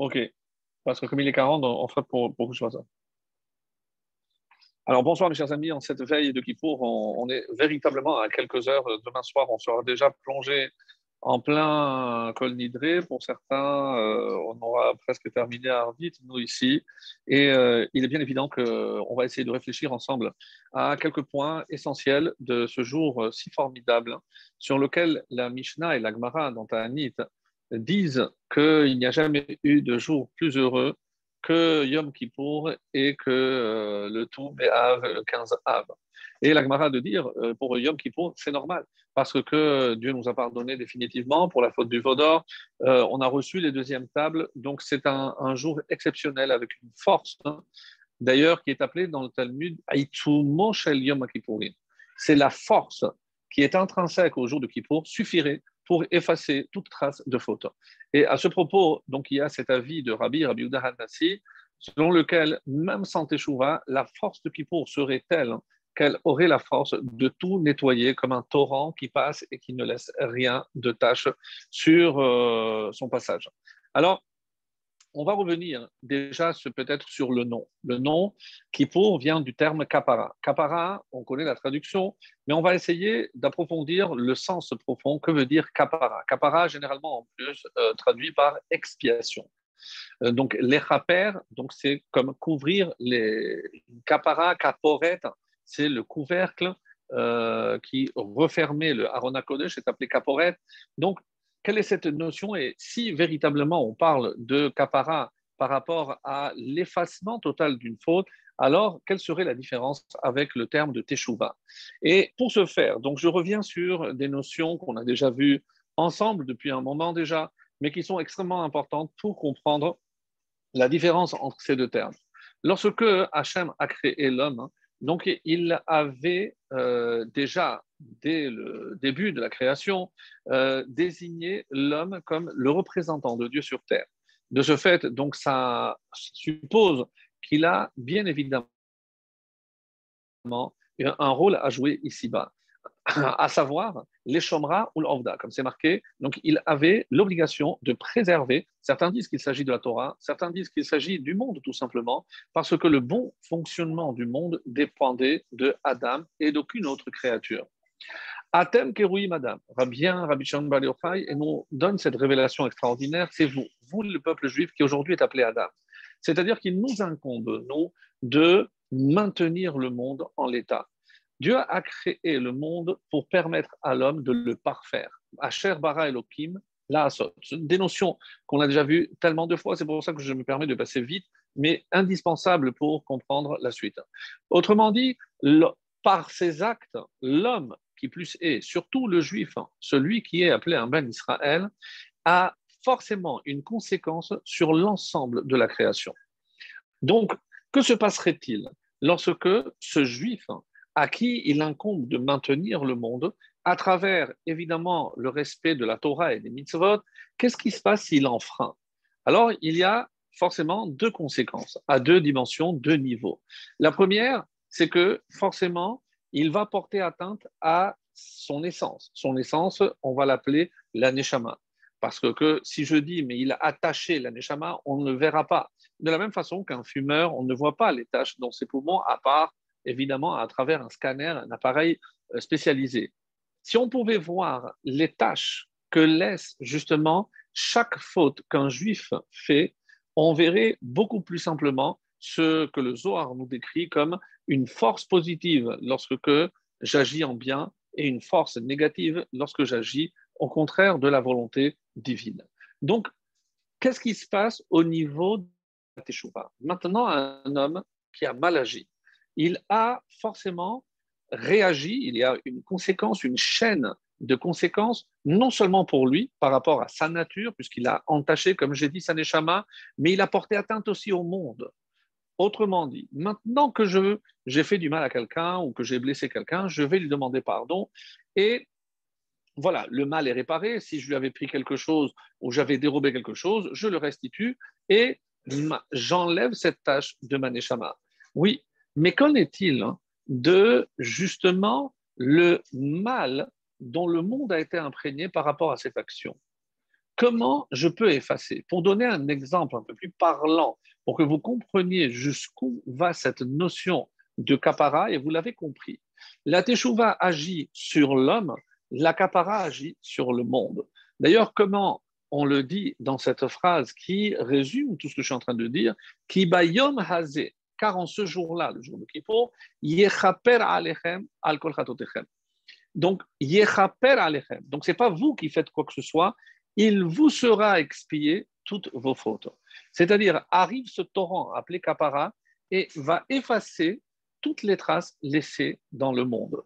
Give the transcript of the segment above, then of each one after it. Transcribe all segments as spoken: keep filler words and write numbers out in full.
Ok. Parce que comme il est quarante, on fera pour, pour que je fasse ça. Alors bonsoir mes chers amis, en cette veille de Kippour, on, on est véritablement à quelques heures. Demain soir, on sera déjà plongé en plein Kol Nidré. Pour certains, euh, on aura presque terminé à Arvit, nous ici. Et euh, il est bien évident qu'on va essayer de réfléchir ensemble à quelques points essentiels de ce jour si formidable, sur lequel la Mishnah et la Gemara dans Taanit disent qu'il n'y a jamais eu de jour plus heureux que Yom Kippour et que euh, le tout et Av, le quinze Av. Et la Gemara de dire, euh, pour Yom Kippour, c'est normal, parce que Dieu nous a pardonné définitivement pour la faute du veau d'or, euh, on a reçu les deuxièmes tables, donc c'est un, un jour exceptionnel avec une force, hein, d'ailleurs, qui est appelée dans le Talmud « Itsumo shel Yom Kippourin ». C'est la force qui est intrinsèque au jour de Kippour, suffirait pour effacer toute trace de faute. Et à ce propos, donc, il y a cet avis de Rabbi, Rabbi Yehuda HaNasi, selon lequel, même sans Teshuvah, la force de Kippour serait telle qu'elle aurait la force de tout nettoyer comme un torrent qui passe et qui ne laisse rien de tache sur euh, son passage. Alors, on va revenir déjà peut-être sur le nom. Le nom Kippour vient du terme kapara. Kapara, on connaît la traduction, mais on va essayer d'approfondir le sens profond. Que veut dire kapara? Kapara, généralement, en plus, euh, traduit par expiation. Euh, donc, les Yechaper, donc c'est comme couvrir les kapara, kaporet, c'est le couvercle euh, qui refermait le Arona Kodesh, c'est appelé kaporet. Donc, quelle est cette notion? Et si véritablement on parle de kapara par rapport à l'effacement total d'une faute, alors quelle serait la différence avec le terme de teshuvah? Et pour ce faire, donc je reviens sur des notions qu'on a déjà vues ensemble depuis un moment déjà, mais qui sont extrêmement importantes pour comprendre la différence entre ces deux termes. Lorsque Hachem a créé l'homme, donc il avait euh, déjà dès le début de la création, euh, désignait l'homme comme le représentant de Dieu sur terre. De ce fait, donc, ça suppose qu'il a bien évidemment un rôle à jouer ici-bas, à savoir les shomra ou l'ovda, comme c'est marqué. Donc, il avait l'obligation de préserver. Certains disent qu'il s'agit de la Torah, certains disent qu'il s'agit du monde tout simplement, parce que le bon fonctionnement du monde dépendait de Adam et d'aucune autre créature. Atem Keroui Madame, Rabbi Shimon Bar Yochai, et nous donne cette révélation extraordinaire, c'est vous, vous le peuple juif qui aujourd'hui est appelé Adam. C'est-à-dire qu'il nous incombe, nous, de maintenir le monde en l'état. Dieu a créé le monde pour permettre à l'homme de le parfaire. Asher bara Elohim laasot. Des notions qu'on a déjà vues tellement de fois, c'est pour ça que je me permets de passer vite, mais indispensable pour comprendre la suite. Autrement dit, le, par ses actes, l'homme qui plus est, surtout le juif, celui qui est appelé un Ben Ishaï, a forcément une conséquence sur l'ensemble de la création. Donc, que se passerait-il lorsque ce juif, à qui il incombe de maintenir le monde, à travers évidemment le respect de la Torah et des mitzvot, qu'est-ce qui se passe s'il enfreint? Alors, il y a forcément deux conséquences, à deux dimensions, deux niveaux. La première, c'est que forcément, il va porter atteinte à son essence. Son essence, on va l'appeler la nechama. Parce que, que si je dis, mais il a attaché la nechama, on ne le verra pas. De la même façon qu'un fumeur, on ne voit pas les taches dans ses poumons, à part, évidemment, à travers un scanner, un appareil spécialisé. Si on pouvait voir les taches que laisse justement chaque faute qu'un juif fait, on verrait beaucoup plus simplement ce que le Zohar nous décrit comme une force positive lorsque j'agis en bien et une force négative lorsque j'agis au contraire de la volonté divine. Donc, qu'est-ce qui se passe au niveau de la Teshuvah? Maintenant, un homme qui a mal agi, il a forcément réagi, il y a une conséquence, une chaîne de conséquences, non seulement pour lui, par rapport à sa nature, puisqu'il a entaché, comme j'ai dit, sa neshama, mais il a porté atteinte aussi au monde. Autrement dit, maintenant que je, j'ai fait du mal à quelqu'un ou que j'ai blessé quelqu'un, je vais lui demander pardon et voilà, le mal est réparé. Si je lui avais pris quelque chose ou j'avais dérobé quelque chose, je le restitue et j'enlève cette tâche de ma neshama. Oui, mais qu'en est-il de justement le mal dont le monde a été imprégné par rapport à cette action? Comment je peux effacer? Pour donner un exemple un peu plus parlant, pour que vous compreniez jusqu'où va cette notion de kapara, et vous l'avez compris. La Teshuvah agit sur l'homme, la kapara agit sur le monde. D'ailleurs, comment on le dit dans cette phrase qui résume tout ce que je suis en train de dire, Ki bayom hazeh, car en ce jour-là, le jour de Kippour, Yechaper Alechem al kol chatotechem. Donc, Yechaper Alechem. Donc, ce n'est pas vous qui faites quoi que ce soit, il vous sera expié toutes vos fautes. C'est-à-dire, arrive ce torrent appelé kapara et va effacer toutes les traces laissées dans le monde.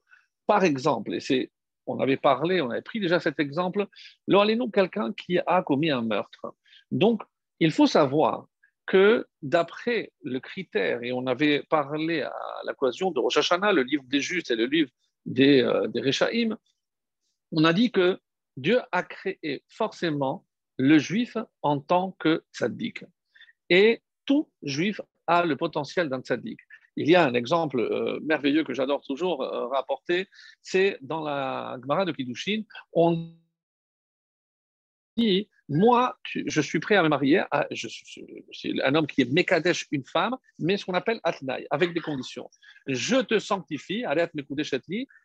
Par exemple, et c'est on avait parlé, on avait pris déjà cet exemple, allons-nous quelqu'un qui a commis un meurtre. Donc, il faut savoir que d'après le critère, et on avait parlé à l'occasion de Rosh Hashanah, le livre des justes et le livre des, euh, des Réchaïm, on a dit que Dieu a créé forcément le juif en tant que tzaddik. Et tout juif a le potentiel d'un tzaddik. Il y a un exemple euh, merveilleux que j'adore toujours euh, rapporter, c'est dans la Gemara de Kiddushin, on dit « moi, tu, je suis prêt à me marier », à, je, c'est un homme qui est mekadesh une femme, mais ce qu'on appelle atnaï, avec des conditions. « Je te sanctifie,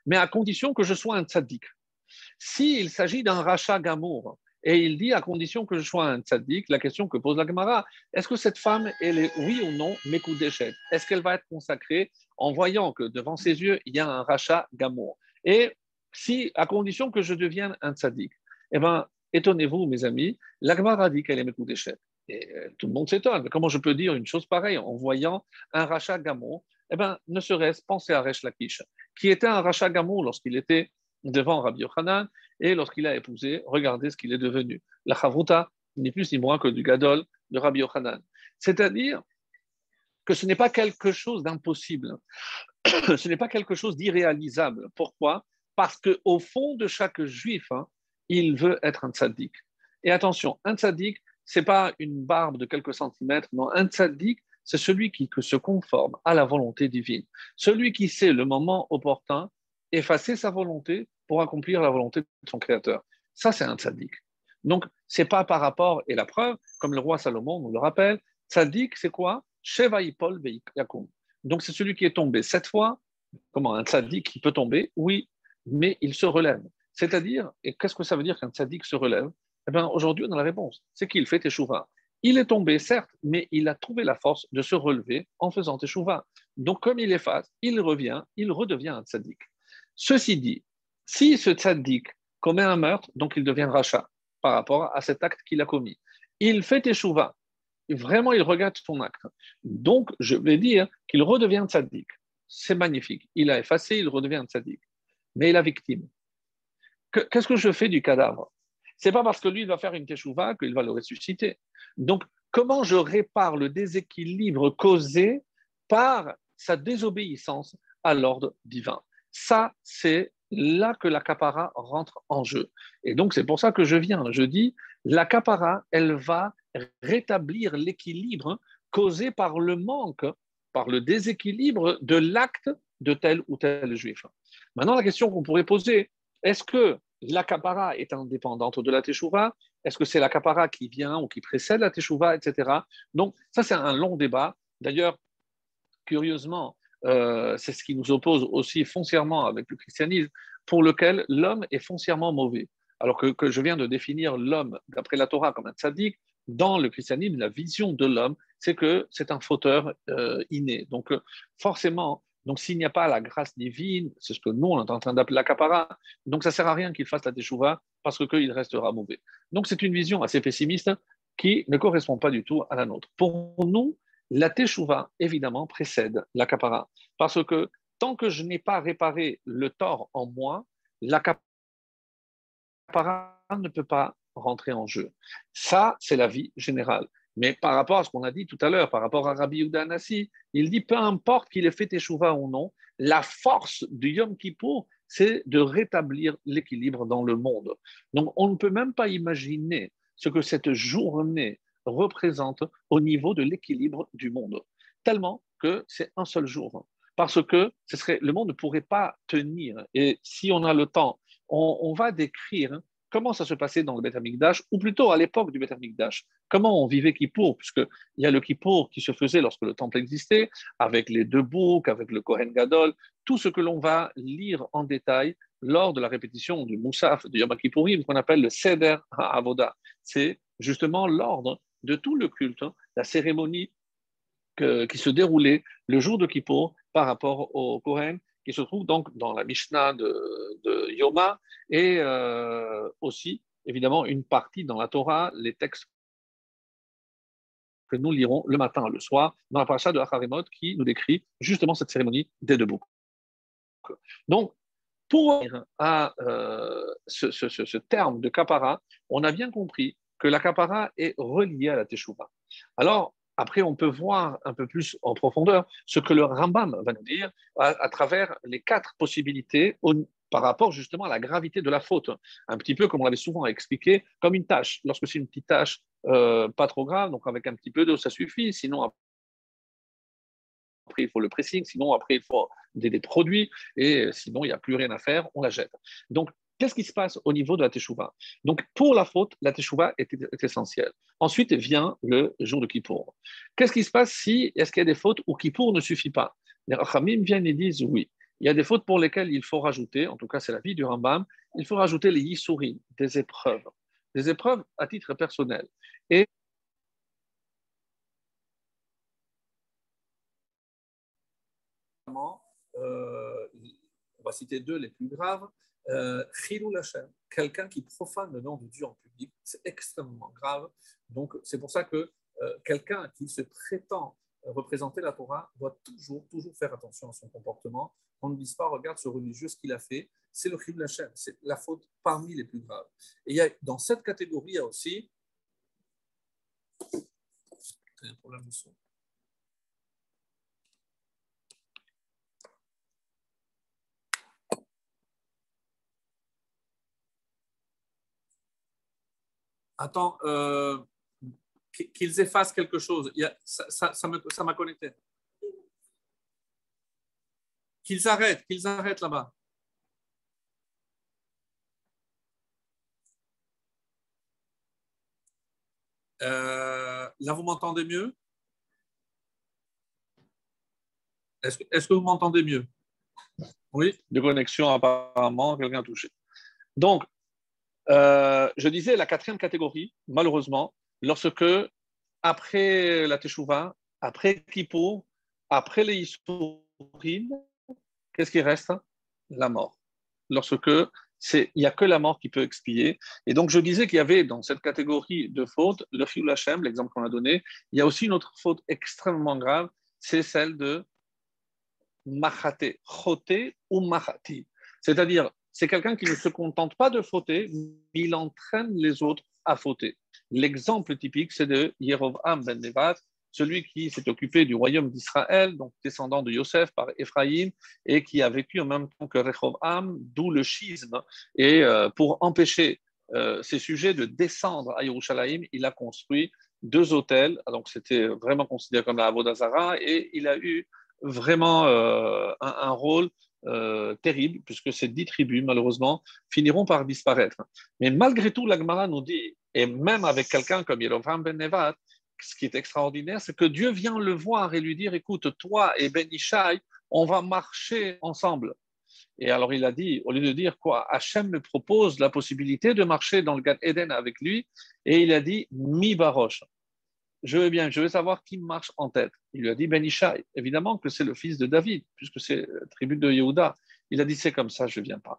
mais à condition que je sois un tzaddik. » S'il s'agit d'un rachat gamour, et il dit à condition que je sois un tzaddik, la question que pose la Gemara, est-ce que cette femme, elle est oui ou non mekudeshet? Est-ce qu'elle va être consacrée en voyant que devant ses yeux, il y a un rachat gamour? Et si, à condition que je devienne un tzaddik, eh bien, étonnez-vous, mes amis, la Gemara dit qu'elle est mekudeshet. Et tout le monde s'étonne, mais comment je peux dire une chose pareille en voyant un rachat gamour? Eh bien, ne serait-ce, pensez à Resh Lakish, qui était un rachat gamour lorsqu'il était devant Rabbi Yochanan, et lorsqu'il a épousé, regardez ce qu'il est devenu. La chavruta, ni plus ni moins que du gadol de Rabbi Yochanan. C'est-à-dire que ce n'est pas quelque chose d'impossible, ce n'est pas quelque chose d'irréalisable. Pourquoi? Parce qu'au fond de chaque juif, hein, il veut être un tzaddik. Et attention, un tzaddik, ce n'est pas une barbe de quelques centimètres, non, un tzaddik, c'est celui qui se conforme à la volonté divine, celui qui sait le moment opportun effacer sa volonté pour accomplir la volonté de son créateur. Ça, c'est un tzaddik. Donc, c'est pas par rapport, et la preuve, comme le roi Salomon nous le rappelle, tzaddik, c'est quoi? Sheva ipol veyakum. Donc, c'est celui qui est tombé sept fois. Comment un tzaddik qui peut tomber? Oui, mais il se relève. C'est-à-dire, et qu'est-ce que ça veut dire qu'un tzaddik se relève? Eh bien, aujourd'hui, on a la réponse. C'est qu'il fait teshuvah. Il est tombé, certes, mais il a trouvé la force de se relever en faisant teshuvah. Donc, comme il efface, il revient, il redevient un tzaddik. Ceci dit, si ce tzaddik commet un meurtre, donc il devient rachat par rapport à cet acte qu'il a commis. Il fait teshuvah, vraiment il regarde son acte. Donc je vais dire qu'il redevient tzaddik. C'est magnifique, il a effacé, il redevient tzaddik. Mais la victime, que, qu'est-ce que je fais du cadavre? Ce n'est pas parce que lui il va faire une teshuvah qu'il va le ressusciter. Donc comment je répare le déséquilibre causé par sa désobéissance à l'ordre divin? Ça, c'est là que la kapara rentre en jeu. Et donc, c'est pour ça que je viens. Je dis, la kapara, elle va rétablir l'équilibre causé par le manque, par le déséquilibre de l'acte de tel ou tel juif. Maintenant, la question qu'on pourrait poser, est-ce que la kapara est indépendante de la teshuvah? Est-ce que c'est la kapara qui vient ou qui précède la teshuvah, et cetera. Donc, ça, c'est un long débat. D'ailleurs, curieusement, Euh, c'est ce qui nous oppose aussi foncièrement avec le christianisme, pour lequel l'homme est foncièrement mauvais. Alors que, que je viens de définir l'homme, d'après la Torah, comme un tzaddik, dans le christianisme, la vision de l'homme, c'est que c'est un fauteur euh, inné. Donc forcément, donc, s'il n'y a pas la grâce divine, c'est ce que nous, on est en train d'appeler la kapara, donc ça ne sert à rien qu'il fasse la teshuvah parce qu'il restera mauvais. Donc c'est une vision assez pessimiste qui ne correspond pas du tout à la nôtre. Pour nous, la teshuvah, évidemment, précède la kapara, parce que tant que je n'ai pas réparé le tort en moi, la kapara ne peut pas rentrer en jeu. Ça, c'est la vie générale. Mais par rapport à ce qu'on a dit tout à l'heure, par rapport à Rabbi Yehuda HaNasi, il dit, peu importe qu'il ait fait teshuvah ou non, la force du Yom Kippour, c'est de rétablir l'équilibre dans le monde. Donc, on ne peut même pas imaginer ce que cette journée représente au niveau de l'équilibre du monde, tellement que c'est un seul jour, parce que ce serait, le monde ne pourrait pas tenir. Et si on a le temps, on, on va décrire comment ça se passait dans le Beth Amikdash, ou plutôt à l'époque du Beth Amikdash, comment on vivait Kippour, puisqu'il y a le Kippour qui se faisait lorsque le temple existait, avec les deux boucs, avec le Kohen Gadol, tout ce que l'on va lire en détail lors de la répétition du Moussaf, de Yom Kippourim, qu'on appelle le Seder HaAvoda. C'est justement l'ordre de tout le culte, la cérémonie que, qui se déroulait le jour de Kippour par rapport au Kohen, qui se trouve donc dans la Mishnah de, de Yoma, et euh, aussi, évidemment, une partie dans la Torah, les textes que nous lirons le matin, le soir, dans la paracha de Hacharimot, qui nous décrit justement cette cérémonie des deux boucs. Donc, pour à, euh, ce, ce, ce terme de kapara, on a bien compris que la kapara est reliée à la Teshuvah. Alors, après, on peut voir un peu plus en profondeur ce que le Rambam va nous dire à, à travers les quatre possibilités au, par rapport justement à la gravité de la faute. Un petit peu comme on l'avait souvent expliqué, comme une tâche. Lorsque c'est une petite tâche euh, pas trop grave, donc avec un petit peu d'eau, ça suffit, sinon après, Après, il faut le pressing, sinon après, il faut des, des produits, et sinon, il n'y a plus rien à faire, on la jette. Donc, qu'est-ce qui se passe au niveau de la Teshuvah? Donc, pour la faute, la Teshuvah est, est essentielle. Ensuite vient le jour de Kippour. Qu'est-ce qui se passe si, est-ce qu'il y a des fautes où Kippour ne suffit pas? Les Rachamim viennent et disent oui. Il y a des fautes pour lesquelles il faut rajouter, en tout cas, c'est l'avis du Rambam, il faut rajouter les Yisourim, des épreuves, des épreuves à titre personnel. Et Euh, on va citer deux les plus graves. Euh, Khiloul Hashem, quelqu'un qui profane le nom de Dieu en public, c'est extrêmement grave. Donc, c'est pour ça que euh, quelqu'un qui se prétend représenter la Torah doit toujours, toujours faire attention à son comportement. On ne dise pas, regarde ce religieux, ce qu'il a fait. C'est le Khiloul Hashem, c'est la faute parmi les plus graves. Et il y a, dans cette catégorie, il y a aussi un problème de son. Attends, euh, qu'ils effacent quelque chose. Il y a, ça, ça, ça, me, ça m'a connecté. Qu'ils arrêtent, qu'ils arrêtent là-bas. Euh, là, vous m'entendez mieux? Est-ce que, est-ce que vous m'entendez mieux? Oui, de connexion apparemment, quelqu'un a touché. Donc, Euh, je disais la quatrième catégorie, malheureusement, lorsque, après la Teshuvah, après Kippour, après les Yissourim, qu'est-ce qui reste? La mort. Lorsque c'est, il n'y a que la mort qui peut expier. Et donc, je disais qu'il y avait dans cette catégorie de fautes, le Khiloul Hashem, l'exemple qu'on a donné, il y a aussi une autre faute extrêmement grave, c'est celle de Machaté, Choté ou Machati. C'est-à-dire, c'est quelqu'un qui ne se contente pas de fauter, mais il entraîne les autres à fauter. L'exemple typique, c'est de Yeravam ben Nevat, celui qui s'est occupé du royaume d'Israël, donc descendant de Yosef par Ephraïm, et qui a vécu en même temps que Rehovam, d'où le schisme. Et pour empêcher ses sujets de descendre à Yerushalayim, il a construit deux autels. Donc c'était vraiment considéré comme la Avoda Zara, et il a eu vraiment un, un rôle Euh, terrible, puisque ces dix tribus, malheureusement, finiront par disparaître. Mais malgré tout, la Gemara nous dit, et même avec quelqu'un comme Yeravam ben Nevat, ce qui est extraordinaire, c'est que Dieu vient le voir et lui dire, écoute, toi et Ben Ishaï, on va marcher ensemble. Et alors il a dit, au lieu de dire quoi, Hachem me propose la possibilité de marcher dans le Gan Eden avec lui, et il a dit, mi baroche. Je veux bien, je veux savoir qui marche en tête. Il lui a dit Ben Ishaï. Évidemment que c'est le fils de David, puisque c'est la tribu de Yehuda. Il a dit c'est comme ça, je ne viens pas.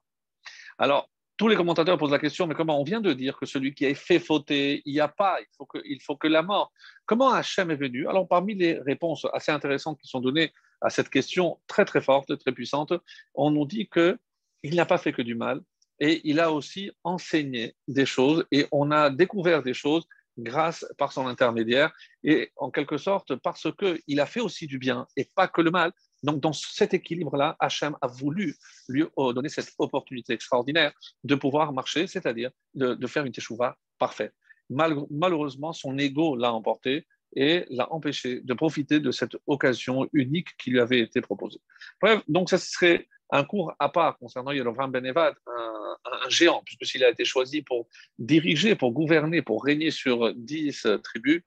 Alors, tous les commentateurs posent la question, mais comment on vient de dire que celui qui a fait fauter, il n'y a pas, il faut, que, il faut que la mort. Comment Hachem est venu? Alors, parmi les réponses assez intéressantes qui sont données à cette question très très forte, très puissante, on nous dit qu'il n'a pas fait que du mal, et il a aussi enseigné des choses, et on a découvert des choses grâce par son intermédiaire, et en quelque sorte parce qu'il a fait aussi du bien et pas que le mal. Donc dans cet équilibre-là, Hachem a voulu lui donner cette opportunité extraordinaire de pouvoir marcher, c'est-à-dire de, de faire une teshuva parfaite. Mal, malheureusement, son ego l'a emporté, et l'a empêché de profiter de cette occasion unique qui lui avait été proposée. Bref, donc ça serait un cours à part concernant Yeravam ben Nevat, un, un géant, puisque s'il a été choisi pour diriger, pour gouverner, pour régner sur dix tribus,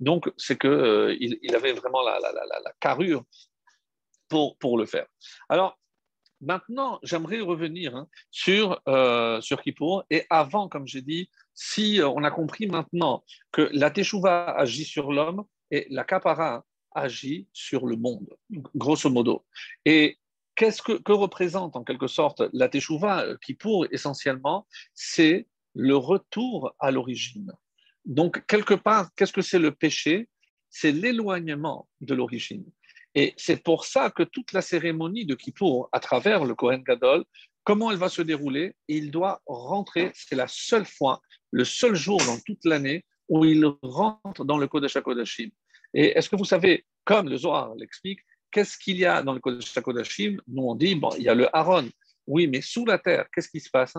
donc c'est qu'il euh, il avait vraiment la, la, la, la carrure pour, pour le faire. Alors, maintenant, j'aimerais revenir hein, sur, euh, sur Kippour, et avant, comme j'ai dit, si on a compris maintenant que la Teshuvah agit sur l'homme et la kapara agit sur le monde, grosso modo. Et qu'est-ce que, que représente en quelque sorte la Teshuvah Kippour essentiellement? C'est le retour à l'origine. Donc, quelque part, qu'est-ce que c'est le péché? C'est l'éloignement de l'origine. Et c'est pour ça que toute la cérémonie de Kippour, à travers le Kohen Gadol, comment elle va se dérouler? Il doit rentrer, c'est la seule fois, le seul jour dans toute l'année où il rentre dans le Kodesh HaKodeshim. Et est-ce que vous savez, comme le Zohar l'explique, qu'est-ce qu'il y a dans le Kodesh HaKodeshim? Nous, on dit, bon, il y a le Haron. Oui, mais sous la terre, qu'est-ce qui se passe?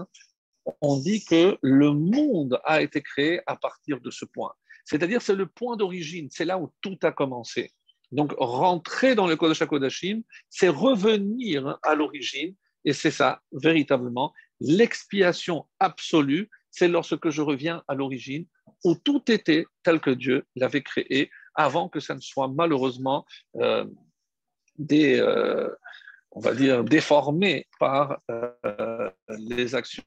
On dit que le monde a été créé à partir de ce point. C'est-à-dire, c'est le point d'origine, c'est là où tout a commencé. Donc, rentrer dans le Kodesh HaKodeshim, c'est revenir à l'origine, et c'est ça, véritablement, l'expiation absolue, c'est lorsque je reviens à l'origine, où tout était tel que Dieu l'avait créé, avant que ça ne soit malheureusement euh, des, euh, on va dire, déformé par euh, les actions,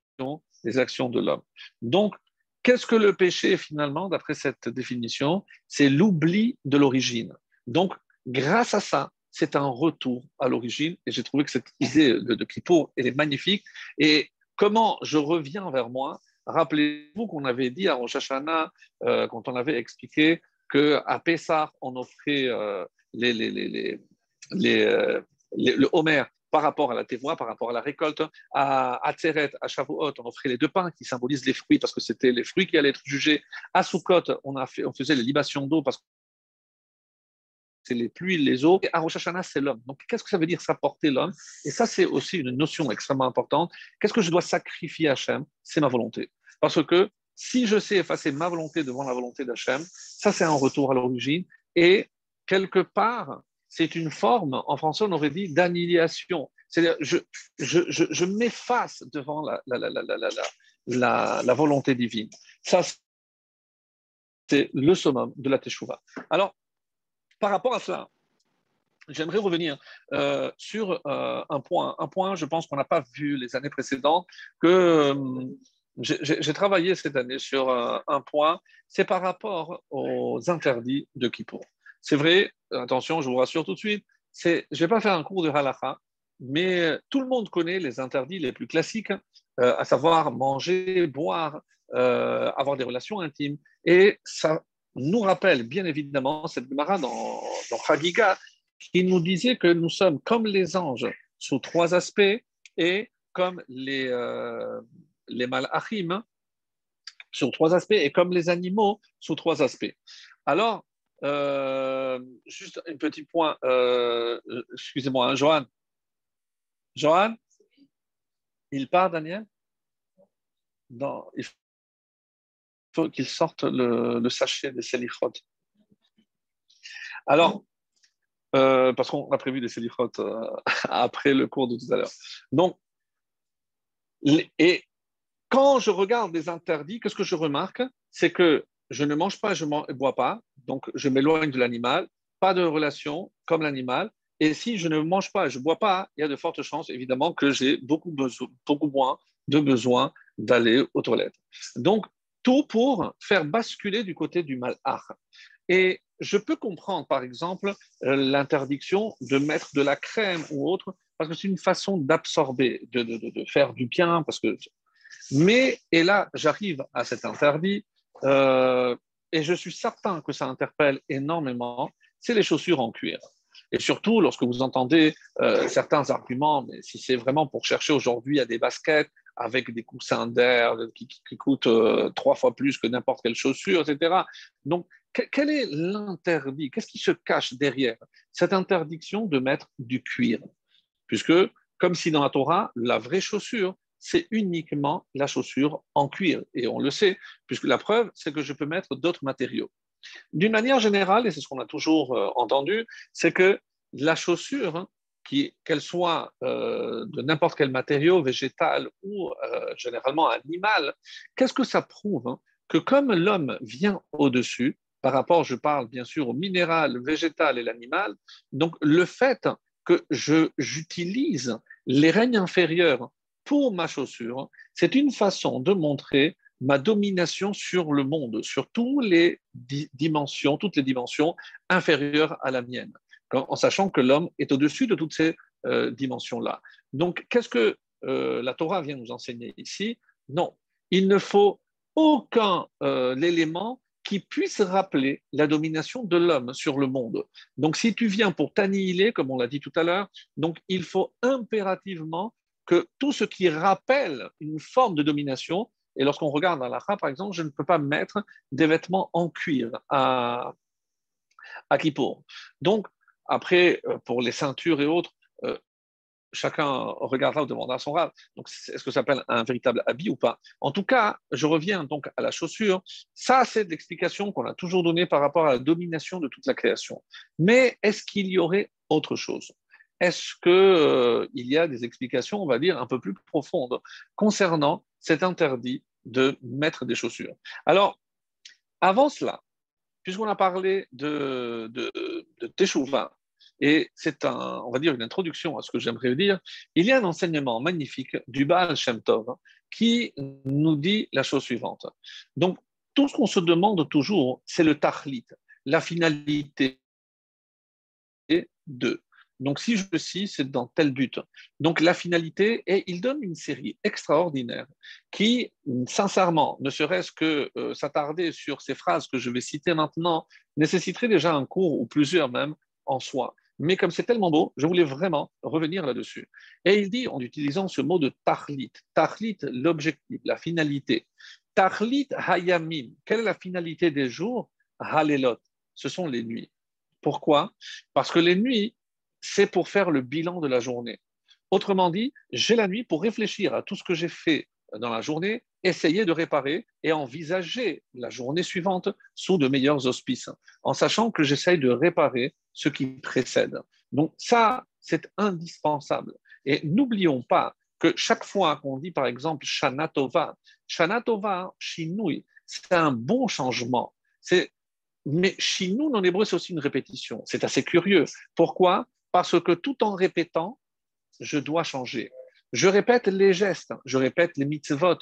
les actions de l'homme. Donc, qu'est-ce que le péché, finalement, d'après cette définition? C'est l'oubli de l'origine. Donc, grâce à ça, c'est un retour à l'origine. Et j'ai trouvé que cette idée de, de Kippour, elle est magnifique. Et comment je reviens vers moi? Rappelez-vous qu'on avait dit à Rosh Hashanah, euh, quand on avait expliqué qu'à Pessah, on offrait euh, les, les, les, les, les, euh, les, le Homer par rapport à la Tevoua, par rapport à la récolte, à Atzeret, à Shavuot, on offrait les deux pains qui symbolisent les fruits parce que c'était les fruits qui allaient être jugés. À Sukkot, on, a fait, on faisait les libations d'eau parce que c'est les pluies, les eaux. Et à Rosh Hashanah, c'est l'homme. Donc, qu'est-ce que ça veut dire s'apporter l'homme? Et ça, c'est aussi une notion extrêmement importante. Qu'est-ce que je dois sacrifier à Hachem? C'est ma volonté. Parce que si je sais effacer ma volonté devant la volonté d'Hachem, ça, c'est un retour à l'origine. Et quelque part, c'est une forme, en français, on aurait dit d'annihilation. C'est-à-dire, je, je, je, je m'efface devant la, la, la, la, la, la, la volonté divine. Ça, c'est le summum de la Teshuvah. Alors, par rapport à cela, j'aimerais revenir euh, sur euh, un point. Un point, je pense qu'on n'a pas vu les années précédentes, que euh, j'ai, j'ai travaillé cette année sur euh, un point, c'est par rapport aux interdits de Kippour. C'est vrai, attention, je vous rassure tout de suite, c'est, je ne vais pas faire un cours de halakha, mais tout le monde connaît les interdits les plus classiques, euh, à savoir manger, boire, euh, avoir des relations intimes, et ça nous rappelle bien évidemment cette Gemara dans, dans Chagiga qui nous disait que nous sommes comme les anges sous trois aspects et comme les, euh, les malachim sur trois aspects et comme les animaux sous trois aspects. Alors, euh, juste un petit point, euh, excusez-moi, hein, Johan. Johan, il part, Daniel dans, il faut faut qu'ils sortent le, le sachet des sélichot. Alors, euh, parce qu'on a prévu des sélichot euh, après le cours de tout à l'heure. Donc, les, et quand je regarde les interdits, qu'est-ce que je remarque? C'est que je ne mange pas, je ne bois pas, donc je m'éloigne de l'animal, pas de relation comme l'animal, et si je ne mange pas, je ne bois pas, il y a de fortes chances, évidemment, que j'ai beaucoup, beso- beaucoup moins de besoin d'aller aux toilettes. Donc, tout pour faire basculer du côté du malach. Et je peux comprendre, par exemple, l'interdiction de mettre de la crème ou autre, parce que c'est une façon d'absorber, de, de, de faire du bien. Parce que... Mais, et là, j'arrive à cet interdit, euh, et je suis certain que ça interpelle énormément, c'est les chaussures en cuir. Et surtout, lorsque vous entendez euh, certains arguments, mais si c'est vraiment pour chercher aujourd'hui à des baskets, avec des coussins d'air qui, qui, qui coûtent euh, trois fois plus que n'importe quelle chaussure, et cetera. Donc, que, quel est l'interdit? Qu'est-ce qui se cache derrière cette interdiction de mettre du cuir? Puisque, comme si dans la Torah, la vraie chaussure, c'est uniquement la chaussure en cuir. Et on le sait, puisque la preuve, c'est que je peux mettre d'autres matériaux. D'une manière générale, et c'est ce qu'on a toujours euh, entendu, c'est que la chaussure, hein, qui, qu'elle soit euh, de n'importe quel matériau, végétal ou euh, généralement animal, qu'est-ce que ça prouve, hein? Que comme l'homme vient au-dessus, par rapport, je parle bien sûr au minéral, végétal et l'animal, donc le fait que je, j'utilise les règnes inférieurs pour ma chaussure, c'est une façon de montrer ma domination sur le monde, sur toutes les di- dimensions, toutes les dimensions inférieures à la mienne, en sachant que l'homme est au-dessus de toutes ces euh, dimensions-là. Donc, qu'est-ce que euh, la Torah vient nous enseigner ici? Non, il ne faut aucun euh, élément qui puisse rappeler la domination de l'homme sur le monde. Donc, si tu viens pour t'annihiler, comme on l'a dit tout à l'heure, donc il faut impérativement que tout ce qui rappelle une forme de domination, et lorsqu'on regarde dans la halakha, par exemple, je ne peux pas mettre des vêtements en cuir à, à Kippour. Donc, après, pour les ceintures et autres, euh, chacun regardera ou demandera son rave. Donc, est-ce que ça s'appelle un véritable habit ou pas? En tout cas, je reviens donc à la chaussure. Ça, c'est l'explication qu'on a toujours donnée par rapport à la domination de toute la création. Mais est-ce qu'il y aurait autre chose? Est-ce qu'il euh, y a des explications, on va dire, un peu plus profondes concernant cet interdit de mettre des chaussures? Alors, avant cela, puisqu'on a parlé de, de, de Teshuvah, et c'est, un, on va dire, une introduction à ce que j'aimerais dire, il y a un enseignement magnifique du Baal Shem Tov qui nous dit la chose suivante. Donc, tout ce qu'on se demande toujours, c'est le tahlit, la finalité de. Donc, si je suis, c'est dans tel but. Donc, la finalité, et il donne une série extraordinaire qui, sincèrement, ne serait-ce que euh, s'attarder sur ces phrases que je vais citer maintenant, nécessiterait déjà un cours ou plusieurs même en soi. Mais comme c'est tellement beau, je voulais vraiment revenir là-dessus. Et il dit, en utilisant ce mot de tahlit, tahlit, l'objectif, la finalité. Tahlit hayamim, quelle est la finalité des jours? Halelot, ce sont les nuits. Pourquoi? Parce que les nuits, c'est pour faire le bilan de la journée. Autrement dit, j'ai la nuit pour réfléchir à tout ce que j'ai fait dans la journée, essayer de réparer et envisager la journée suivante sous de meilleurs auspices, en sachant que j'essaye de réparer ce qui précède. Donc ça, c'est indispensable. Et n'oublions pas que chaque fois qu'on dit, par exemple, Shana Tova, Shana Tova, Shinui, c'est un bon changement. C'est... Mais Shinun en hébreu, c'est aussi une répétition. C'est assez curieux. Pourquoi ? Parce que tout en répétant, je dois changer. Je répète les gestes, je répète les mitzvot,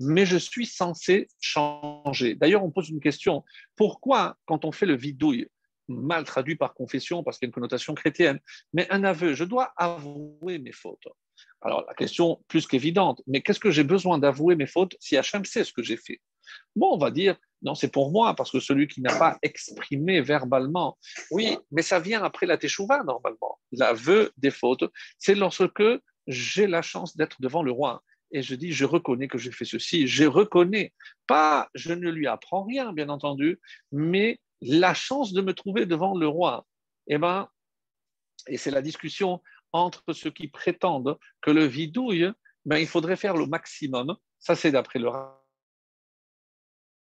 mais je suis censé changer. D'ailleurs, on pose une question. Pourquoi, quand on fait le vidouille, mal traduit par confession, parce qu'il y a une connotation chrétienne, mais un aveu, je dois avouer mes fautes? Alors, la question plus qu'évidente, mais qu'est-ce que j'ai besoin d'avouer mes fautes si Hachem sait ce que j'ai fait? Bon, on va dire, non, c'est pour moi, parce que celui qui n'a pas exprimé verbalement, oui, mais ça vient après la Teshuvah, normalement. L'aveu des fautes, c'est lorsque j'ai la chance d'être devant le roi. Et je dis, je reconnais que j'ai fait ceci, je reconnais. Pas, je ne lui apprends rien, bien entendu, mais la chance de me trouver devant le roi. Eh ben, et c'est la discussion entre ceux qui prétendent que le vidouille, ben, il faudrait faire le maximum. Ça, c'est d'après le roi.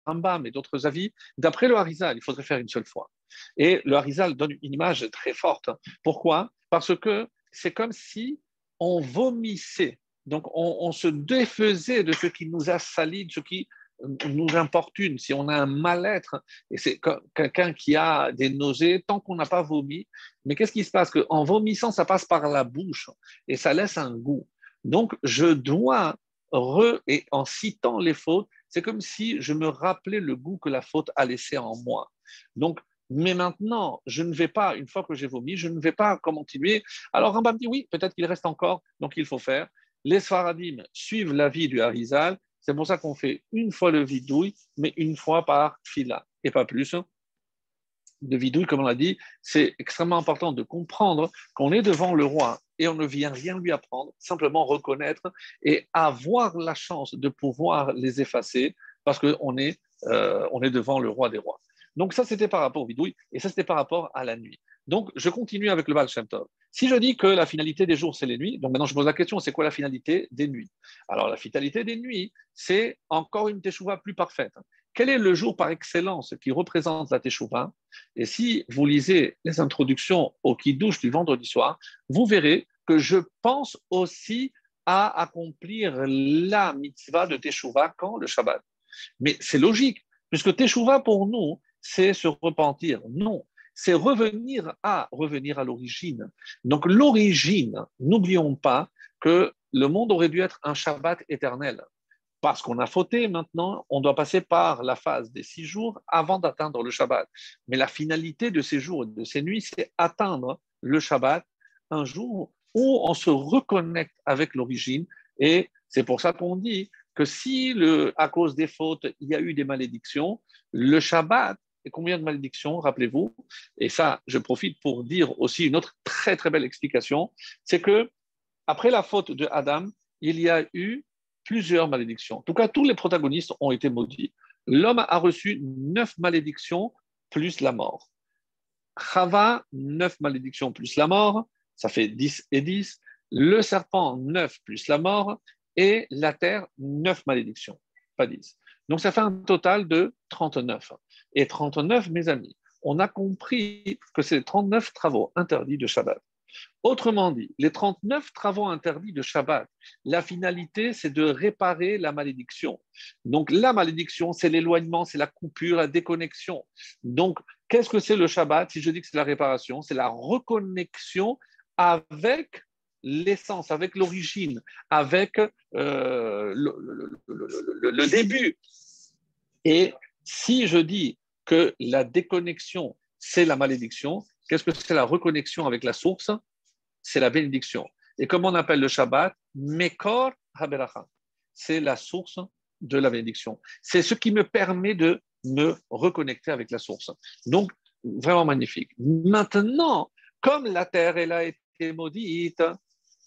Rambam et d'autres avis, d'après le Harizal, il faudrait faire une seule fois. Et le Harizal donne une image très forte. Pourquoi? Parce que c'est comme si on vomissait, donc on, on se défaisait de ce qui nous a sali, de ce qui nous importune. Si on a un mal-être, et c'est quelqu'un qui a des nausées, tant qu'on n'a pas vomi, mais qu'est-ce qui se passe? En vomissant, ça passe par la bouche et ça laisse un goût. Donc je dois, re, et en citant les fautes, c'est comme si je me rappelais le goût que la faute a laissé en moi. Donc, mais maintenant, je ne vais pas, une fois que j'ai vomi, je ne vais pas continuer. Alors Rambam dit oui, peut-être qu'il reste encore, donc il faut faire. Les Sfaradim suivent l'avis du Harizal, c'est pour ça qu'on fait une fois le vidouille, mais une fois par fila, et pas plus. De vidouille, comme on l'a dit, c'est extrêmement important de comprendre qu'on est devant le roi et on ne vient rien lui apprendre, simplement reconnaître et avoir la chance de pouvoir les effacer parce qu'on est, euh, on est devant le roi des rois. Donc ça, c'était par rapport au vidouille et ça, c'était par rapport à la nuit. Donc, je continue avec le Baal Shem Tov. Si je dis que la finalité des jours, c'est les nuits, donc maintenant, je pose la question, c'est quoi la finalité des nuits? Alors, la finalité des nuits, c'est encore une teshuva plus parfaite. quel est le jour par excellence qui représente la Teshuvah ? Et si vous lisez les introductions au Kiddush du vendredi soir, vous verrez que je pense aussi à accomplir la mitzvah de Teshuvah quand le Shabbat. Mais c'est logique, puisque Teshuvah pour nous, c'est se repentir. Non, c'est revenir à, revenir à l'origine. Donc l'origine, n'oublions pas que le monde aurait dû être un Shabbat éternel. Parce qu'on a fauté maintenant, on doit passer par la phase des six jours avant d'atteindre le Shabbat. Mais la finalité de ces jours et de ces nuits, c'est atteindre le Shabbat, un jour où on se reconnecte avec l'origine. Et c'est pour ça qu'on dit que si, le, à cause des fautes, il y a eu des malédictions, le Shabbat, et combien de malédictions, rappelez-vous, et ça, je profite pour dire aussi une autre très très belle explication, c'est que après la faute de Adam, il y a eu plusieurs malédictions. En tout cas, tous les protagonistes ont été maudits. L'homme a reçu neuf malédictions plus la mort. Chava, neuf malédictions plus la mort, ça fait dix et dix. Le serpent, neuf plus la mort. Et la terre, neuf malédictions, pas dix. Donc, ça fait un total de trente-neuf. Et trente-neuf, mes amis, on a compris que c'est trente-neuf travaux interdits de Shabbat. Autrement dit, les trente-neuf travaux interdits de Shabbat, la finalité, c'est de réparer la malédiction. Donc, la malédiction, c'est l'éloignement, c'est la coupure, la déconnexion. Donc, qu'est-ce que c'est le Shabbat ? Si je dis que c'est la réparation, c'est la reconnexion avec l'essence, avec l'origine, avec euh, le, le, le, le, le début. Et si je dis que la déconnexion, c'est la malédiction, qu'est-ce que c'est la reconnexion avec la source ? C'est la bénédiction. Et comme on appelle le Shabbat, Mekor Haberacha, c'est la source de la bénédiction. C'est ce qui me permet de me reconnecter avec la source. Donc, vraiment magnifique. Maintenant, comme la terre, elle a été maudite,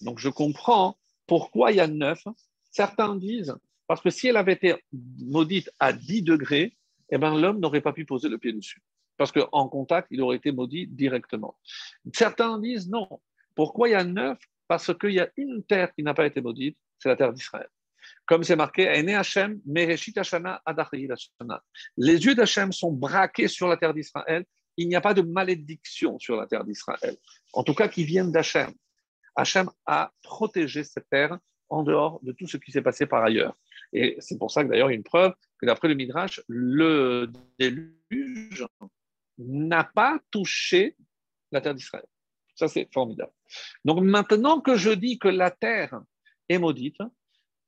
donc je comprends pourquoi il y a neuf. Certains disent, parce que si elle avait été maudite à dix degrés, eh ben, l'homme n'aurait pas pu poser le pied dessus. Parce qu'en contact, il aurait été maudit directement. Certains disent non. Pourquoi il y a neuf ? Parce qu'il y a une terre qui n'a pas été maudite, c'est la terre d'Israël. Comme c'est marqué, les yeux d'Hachem sont braqués sur la terre d'Israël. Il n'y a pas de malédiction sur la terre d'Israël, en tout cas qui vienne d'Hachem. Hachem a protégé cette terre en dehors de tout ce qui s'est passé par ailleurs. Et c'est pour ça que d'ailleurs, il y a une preuve que d'après le Midrash, le déluge n'a pas touché la terre d'Israël. Ça, c'est formidable. Donc, maintenant que je dis que la terre est maudite,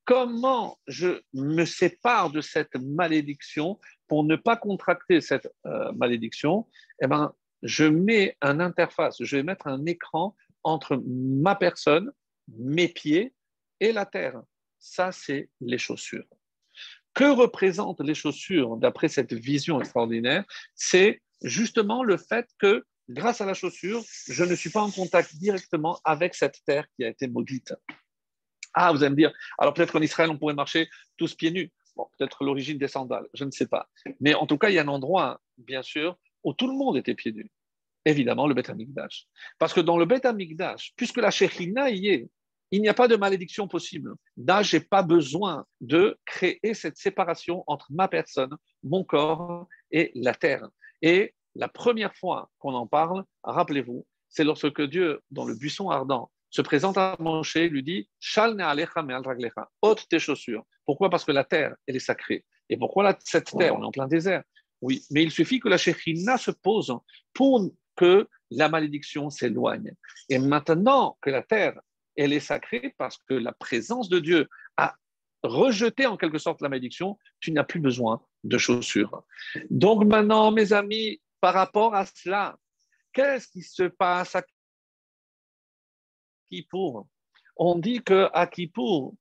comment je me sépare de cette malédiction pour ne pas contracter cette euh, malédiction ? Eh bien, je mets une interface, je vais mettre un écran entre ma personne, mes pieds et la terre. Ça, c'est les chaussures. Que représentent les chaussures d'après cette vision extraordinaire ? C'est justement le fait que, grâce à la chaussure, je ne suis pas en contact directement avec cette terre qui a été maudite. Ah, vous allez me dire, alors peut-être qu'en Israël, on pourrait marcher tous pieds nus. Bon, peut-être l'origine des sandales, je ne sais pas. Mais en tout cas, il y a un endroit, bien sûr, où tout le monde était pieds nus. Évidemment, le Beth Amikdash. Parce que dans le Beth Amikdash, puisque la Shekhinah y est, il n'y a pas de malédiction possible. Là, je n'ai pas besoin de créer cette séparation entre ma personne, mon corps et la terre. Et la première fois qu'on en parle, rappelez-vous, c'est lorsque Dieu, dans le buisson ardent, se présente à Moshe et lui dit « Shalne alecha me'al raglecha »« Ôte tes chaussures ». Pourquoi ? Parce que la terre, elle est sacrée. Et pourquoi la, cette terre ? On est en plein désert. Oui, mais il suffit que la Shekhinah se pose pour que la malédiction s'éloigne. Et maintenant que la terre, elle est sacrée parce que la présence de Dieu a rejeté en quelque sorte la malédiction, tu n'as plus besoin de chaussures. Donc maintenant, mes amis, par rapport à cela, qu'est-ce qui se passe à Kippour ? On dit qu'à Kippour,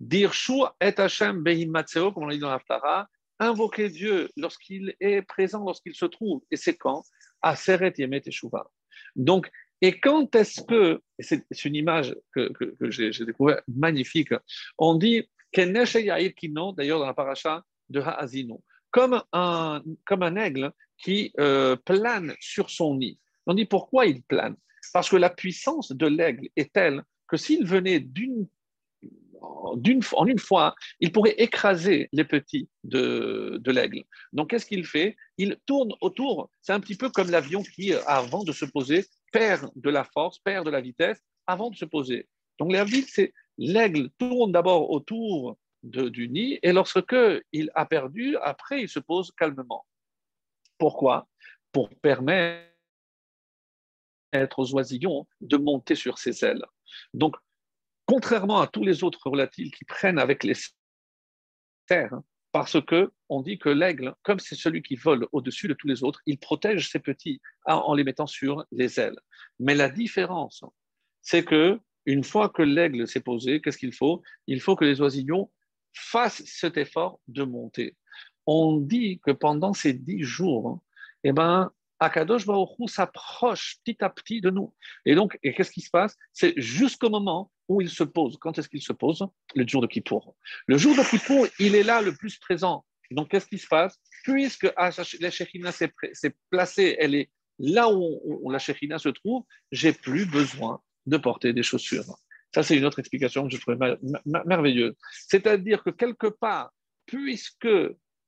Dirshu et Hashem behimatseo, comme on l'a dit dans l'Aftara, invoquer Dieu lorsqu'il est présent, lorsqu'il se trouve, et c'est quand ? À Seret Yemet Teshuvah. Donc, et quand est-ce que, c'est une image que, que, que j'ai, j'ai découverte, magnifique, on dit, d'ailleurs dans la paracha de Ha'azino, comme un, comme un aigle qui euh, plane sur son nid. On dit pourquoi il plane ? Parce que la puissance de l'aigle est telle que s'il venait d'une d'une, en une fois, il pourrait écraser les petits de, de l'aigle. Donc, qu'est-ce qu'il fait? Il tourne autour. C'est un petit peu comme l'avion qui, avant de se poser, perd de la force, perd de la vitesse avant de se poser. Donc, l'avion, c'est l'aigle tourne d'abord autour de, du nid et lorsque il a perdu, après, il se pose calmement. Pourquoi? Pour permettre aux oisillons de monter sur ses ailes. Donc, contrairement à tous les autres volatiles qui prennent avec les serres, parce qu'on dit que l'aigle, comme c'est celui qui vole au-dessus de tous les autres, il protège ses petits en les mettant sur les ailes. Mais la différence, c'est qu'une fois que l'aigle s'est posé, qu'est-ce qu'il faut? Il faut que les oisillons fassent cet effort de monter. On dit que pendant ces dix jours, eh ben, Akadosh Baruch Hu s'approche petit à petit de nous. Et donc, et qu'est-ce qui se passe? C'est jusqu'au moment où il se pose. Quand est-ce qu'il se pose? Le jour de Kippour. Le jour de Kippour, il est là le plus présent. Donc, qu'est-ce qui se passe? Puisque la Shekhina s'est placée, elle est là où, où la Shekhina se trouve, j'ai plus besoin de porter des chaussures. Ça, c'est une autre explication que je trouvais mer- mer- merveilleuse. C'est-à-dire que quelque part, puisque,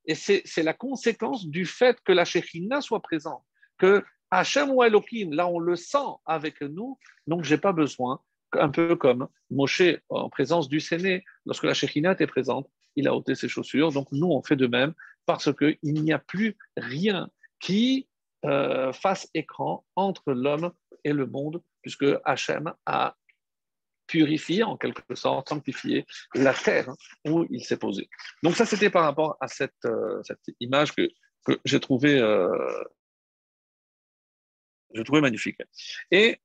et c'est, c'est la conséquence du fait que la Shekhina soit présente, que Hachem ou Elohim, là on le sent avec nous, donc je n'ai pas besoin, un peu comme Moshe en présence du Séné, lorsque la Shekhina était présente, il a ôté ses chaussures, donc nous on fait de même, parce qu'il n'y a plus rien qui euh, fasse écran entre l'homme et le monde, puisque Hachem a purifié, en quelque sorte, sanctifié la terre où il s'est posé. Donc ça c'était par rapport à cette, euh, cette image que, que j'ai trouvée euh, je trouvais magnifique. Et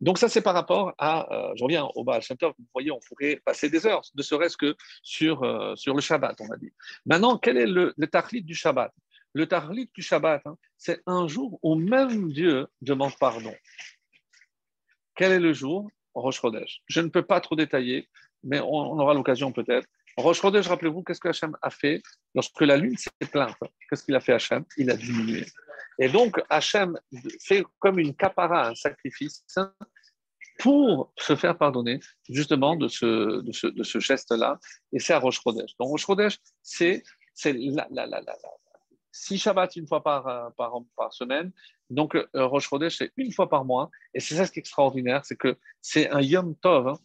donc ça, c'est par rapport à, euh, je reviens au Baal Shem Tov, vous voyez, on pourrait passer des heures, ne serait-ce que sur, euh, sur le Shabbat, on a dit. Maintenant, quel est le, le Tachlit du Shabbat? Le Tachlit du Shabbat, hein, c'est un jour où même Dieu demande pardon. Quel est le jour? Rosh Chodesh. Je ne peux pas trop détailler, mais on, on aura l'occasion peut-être. Rosh Chodesh, rappelez-vous, qu'est-ce que Hachem a fait lorsque la lune s'est plainte? Qu'est-ce qu'il a fait Hachem? Il a diminué. Et donc, Hachem fait comme une kapara, un sacrifice, pour se faire pardonner, justement, de ce, de ce, de ce geste-là. Et c'est à Rosh Chodesh. Donc, Rosh Chodesh, c'est, c'est la, la, la, la, six Shabbat une fois par, par, par semaine. Donc, Rosh Chodesh, c'est une fois par mois. Et c'est ça ce qui est extraordinaire, c'est que c'est un Yom Tov. Hein,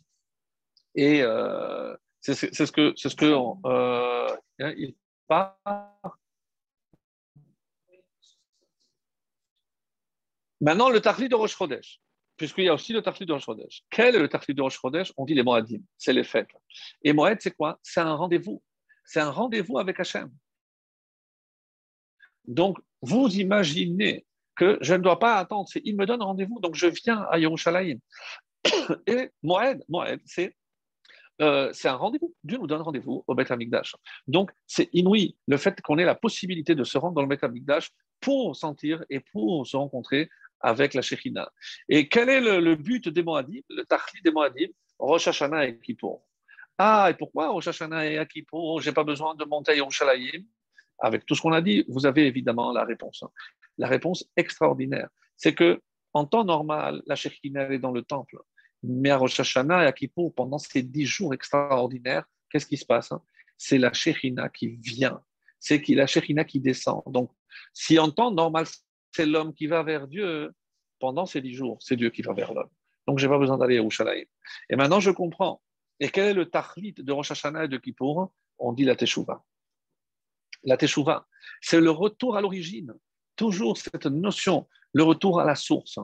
et euh, c'est, c'est, c'est ce que, c'est ce que on, euh, il part. Maintenant, le Tachlit de Rosh Chodesh, puisqu'il y a aussi le Tachlit de Rosh Chodesh. Quel est le Tachlit de Rosh Chodesh? On dit les Moadim, c'est les fêtes. Et Moed, c'est quoi? C'est un rendez-vous. C'est un rendez-vous avec Hachem. Donc, vous imaginez que je ne dois pas attendre. C'est, il me donne rendez-vous, donc je viens à Yerushalayim. Et Moed, Moed c'est, euh, c'est un rendez-vous. Dieu nous donne rendez-vous au Beth Hamikdash. Donc, c'est inouï le fait qu'on ait la possibilité de se rendre dans le Beth Hamikdash pour sentir et pour se rencontrer avec la Shekhina. Et quel est le, le but des Moadim, le Tachli des Moadim? Rosh Hashanah et Kippour. Ah, et pourquoi Rosh Hashanah et Kippour? Je n'ai pas besoin de monter à Yerushalayim. Avec tout ce qu'on a dit, vous avez évidemment la réponse. La réponse extraordinaire, c'est que en temps normal, la Shekhina est dans le temple. Mais à Rosh Hashanah et à Kippour, pendant ces dix jours extraordinaires, qu'est-ce qui se passe? C'est la Shekhina qui vient. C'est la Shekhina qui descend. Donc, si en temps normal, c'est l'homme qui va vers Dieu, pendant ces dix jours, c'est Dieu qui va vers l'homme. Donc, je n'ai pas besoin d'aller à Yerushalayim. Et maintenant, je comprends. Et quel est le Tachlit de Rosh Hashanah et de Kippour? On dit la Teshuvah. La Teshuvah, c'est le retour à l'origine. Toujours cette notion, le retour à la source.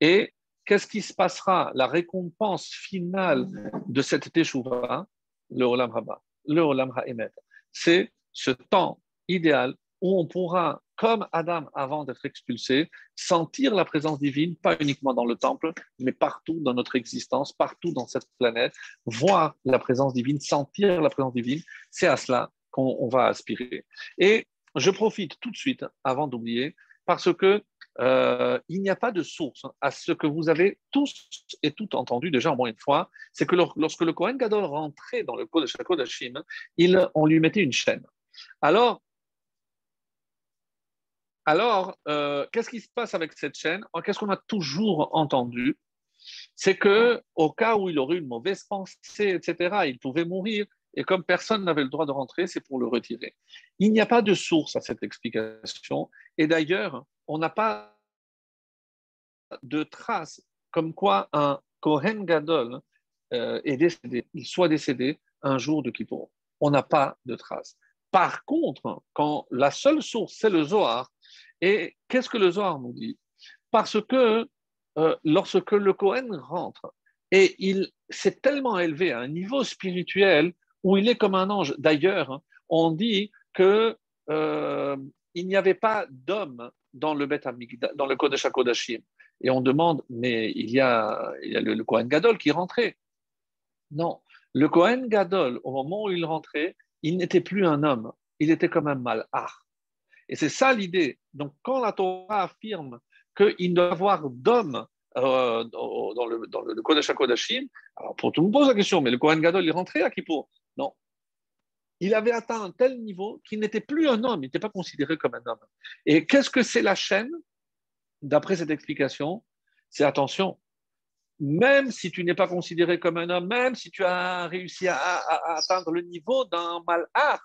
Et qu'est-ce qui se passera? La récompense finale de cette Teshuvah, le Olam Haba, le Olam Haemet. C'est ce temps idéal où on pourra, comme Adam avant d'être expulsé, sentir la présence divine, pas uniquement dans le temple, mais partout dans notre existence, partout dans cette planète, voir la présence divine, sentir la présence divine, c'est à cela qu'on on va aspirer. Et je profite tout de suite, avant d'oublier, parce que euh, il n'y a pas de source à ce que vous avez tous et toutes entendu déjà au moins une fois, c'est que lorsque le Kohen Gadol rentrait dans le Kodesh HaKodeshim, il on lui mettait une chaîne. Alors, Alors, euh, qu'est-ce qui se passe avec cette chaîne? Qu'est-ce qu'on a toujours entendu? c'est qu'au cas où il aurait une mauvaise pensée, et cetera, il pouvait mourir, et comme personne n'avait le droit de rentrer, c'est pour le retirer. Il n'y a pas de source à cette explication, et d'ailleurs, on n'a pas de trace comme quoi un Kohen Gadol euh, est décédé, il soit décédé un jour de Kippour. On n'a pas de trace. Par contre, quand la seule source, c'est le Zohar, et qu'est-ce que le Zohar nous dit? Parce que euh, lorsque le Kohen rentre, et il s'est tellement élevé à un niveau spirituel où il est comme un ange. D'ailleurs, on dit que euh, il n'y avait pas d'homme dans le Beth Amikdash, dans le Kodesh HaKodeshim. Et on demande, mais il y a, il y a le, le Kohen Gadol qui rentrait. Non, le Kohen Gadol, au moment où il rentrait, il n'était plus un homme, il était comme un malach. Et c'est ça l'idée. Donc, quand la Torah affirme qu'il ne doit y avoir d'homme euh, dans le, dans le Kodesh HaKodeshim, alors pour tout le monde pose la question, mais le Kohen Gadol, il rentrait à Kippour? Non. Il avait atteint un tel niveau qu'il n'était plus un homme, il n'était pas considéré comme un homme. Et qu'est-ce que c'est la chaîne? D'après cette explication, c'est attention, même si tu n'es pas considéré comme un homme, même si tu as réussi à, à, à atteindre le niveau d'un malach,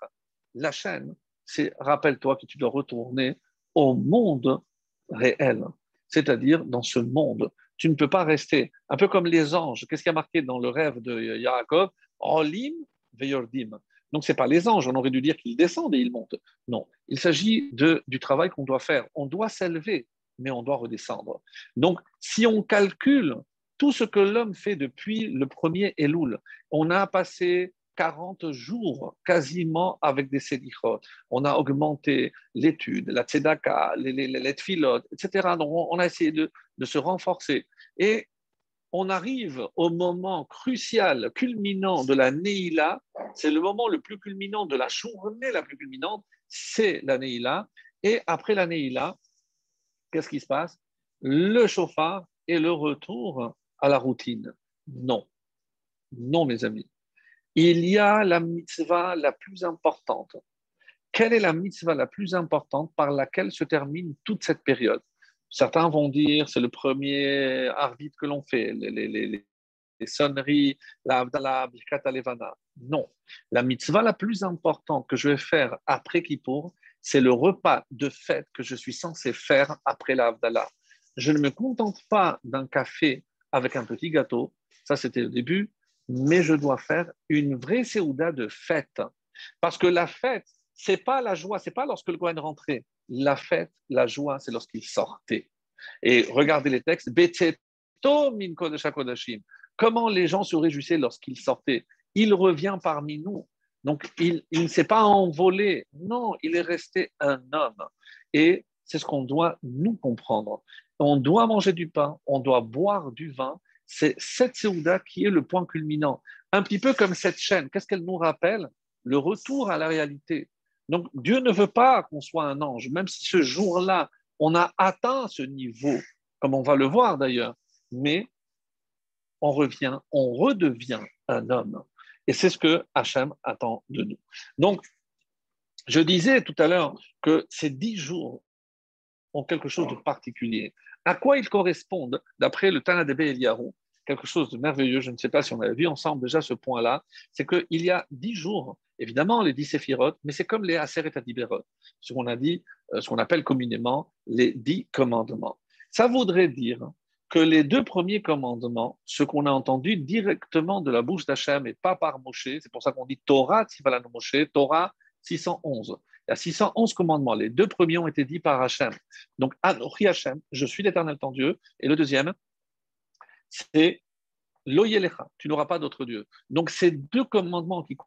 la chaîne, c'est rappelle-toi que tu dois retourner au monde réel, c'est-à-dire dans ce monde. Tu ne peux pas rester, un peu comme les anges. Qu'est-ce qui a marqué dans le rêve de Yaakov? Olim veyordim. Donc, ce n'est pas les anges, on aurait dû dire qu'ils descendent et ils montent. Non, il s'agit de, du travail qu'on doit faire. On doit s'élever, mais on doit redescendre. Donc, si on calcule tout ce que l'homme fait depuis le premier Elul, on a passé quarante jours quasiment avec des sédichot. On a augmenté l'étude, la tzedaka, les, les, les tfilot, et cetera. Donc, on a essayé de, de se renforcer. Et on arrive au moment crucial, culminant de la Neila. C'est le moment le plus culminant de la journée, la plus culminante, c'est la Neila. Et après la Neila, qu'est-ce qui se passe? Le shofar et le retour à la routine. Non, non mes amis. Il y a la mitzvah la plus importante. Quelle est la mitzvah la plus importante par laquelle se termine toute cette période? Certains vont dire c'est le premier Arvit que l'on fait, les, les, les, les sonneries, la Havdalah, Birkat Alevana. Non, la mitzvah la plus importante que je vais faire après Kippour, c'est le repas de fête que je suis censé faire après la Havdalah. Je ne me contente pas d'un café avec un petit gâteau, ça c'était au début, mais je dois faire une vraie séouda de fête. Parce que la fête, ce n'est pas la joie, ce n'est pas lorsque le Kohen rentrait. La fête, la joie, c'est lorsqu'il sortait. Et regardez les textes. Comment les gens se réjouissaient lorsqu'ils sortaient? Il revient parmi nous. Donc, il, il ne s'est pas envolé. Non, il est resté un homme. Et c'est ce qu'on doit nous comprendre. On doit manger du pain, on doit boire du vin. C'est cette séouda qui est le point culminant. Un petit peu comme cette chaîne. Qu'est-ce qu'elle nous rappelle? Le retour à la réalité. Donc, Dieu ne veut pas qu'on soit un ange, même si ce jour-là, on a atteint ce niveau, comme on va le voir d'ailleurs, mais on revient, on redevient un homme. Et c'est ce que Hachem attend de nous. Donc, je disais tout à l'heure que ces dix jours ont quelque chose de particulier. À quoi ils correspondent, d'après le Tanadebe Eliyahu? Quelque chose de merveilleux, je ne sais pas si on avait vu ensemble déjà ce point-là, c'est qu'il y a dix jours, évidemment les dix séphirot, mais c'est comme les Aseret Adiberot, ce qu'on a dit, ce qu'on appelle communément les dix commandements. Ça voudrait dire que les deux premiers commandements, ce qu'on a entendu directement de la bouche d'Hachem et pas par Moshe, c'est pour ça qu'on dit Torah Tzivalanu Moshe, Torah six cent onze. Il y a six cent onze commandements, les deux premiers ont été dits par Hachem. Donc Anochi Hachem, je suis l'Éternel ton Dieu, et le deuxième, c'est l'Oyelecha, tu n'auras pas d'autre Dieu. Donc, ces deux commandements qui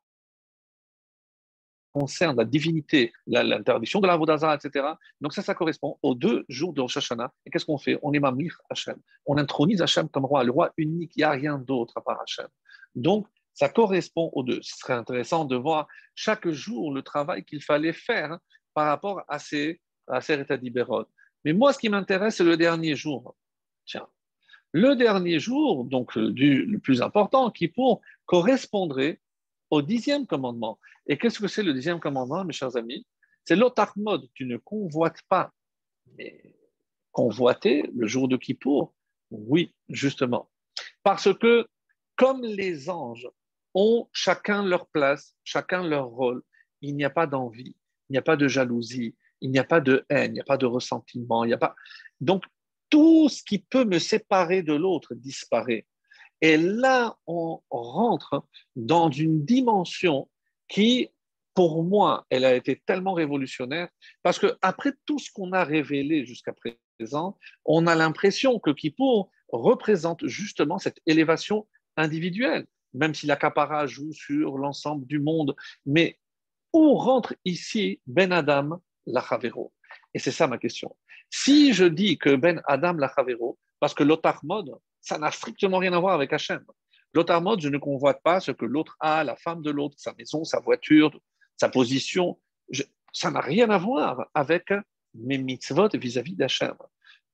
concernent la divinité, l'interdiction de la Avoda Zara, et cetera. Donc, ça, ça correspond aux deux jours de Rosh Hashanah. Et qu'est-ce qu'on fait? On est Mamlir Hachem. On intronise Hachem comme roi, le roi unique. Il n'y a rien d'autre à part Hachem. Donc, ça correspond aux deux. Ce serait intéressant de voir chaque jour le travail qu'il fallait faire par rapport à ces Rétat d'Ibérod. Mais moi, ce qui m'intéresse, c'est le dernier jour. Tiens. Le dernier jour, donc du, le plus important, qui pour correspondrait au dixième commandement. Et qu'est-ce que c'est le dixième commandement, mes chers amis? C'est l'otarmod, tu ne convoites pas. Mais convoiter le jour de Kippour, oui, justement. Parce que, comme les anges ont chacun leur place, chacun leur rôle, il n'y a pas d'envie, il n'y a pas de jalousie, il n'y a pas de haine, il n'y a pas de ressentiment, il n'y a pas… Donc, tout ce qui peut me séparer de l'autre disparaît. Et là, on rentre dans une dimension qui, pour moi, elle a été tellement révolutionnaire, parce qu'après tout ce qu'on a révélé jusqu'à présent, on a l'impression que Kippour représente justement cette élévation individuelle, même si la kapara joue sur l'ensemble du monde. Mais où rentre ici Ben Adam Lachavero? Et c'est ça ma question. Si je dis que Ben Adam Lachavero, parce que l'otarmod, ça n'a strictement rien à voir avec Hachem. L'otarmod, je ne convoite pas ce que l'autre a, la femme de l'autre, sa maison, sa voiture, sa position. Je, ça n'a rien à voir avec mes mitzvot vis-à-vis d'Hachem.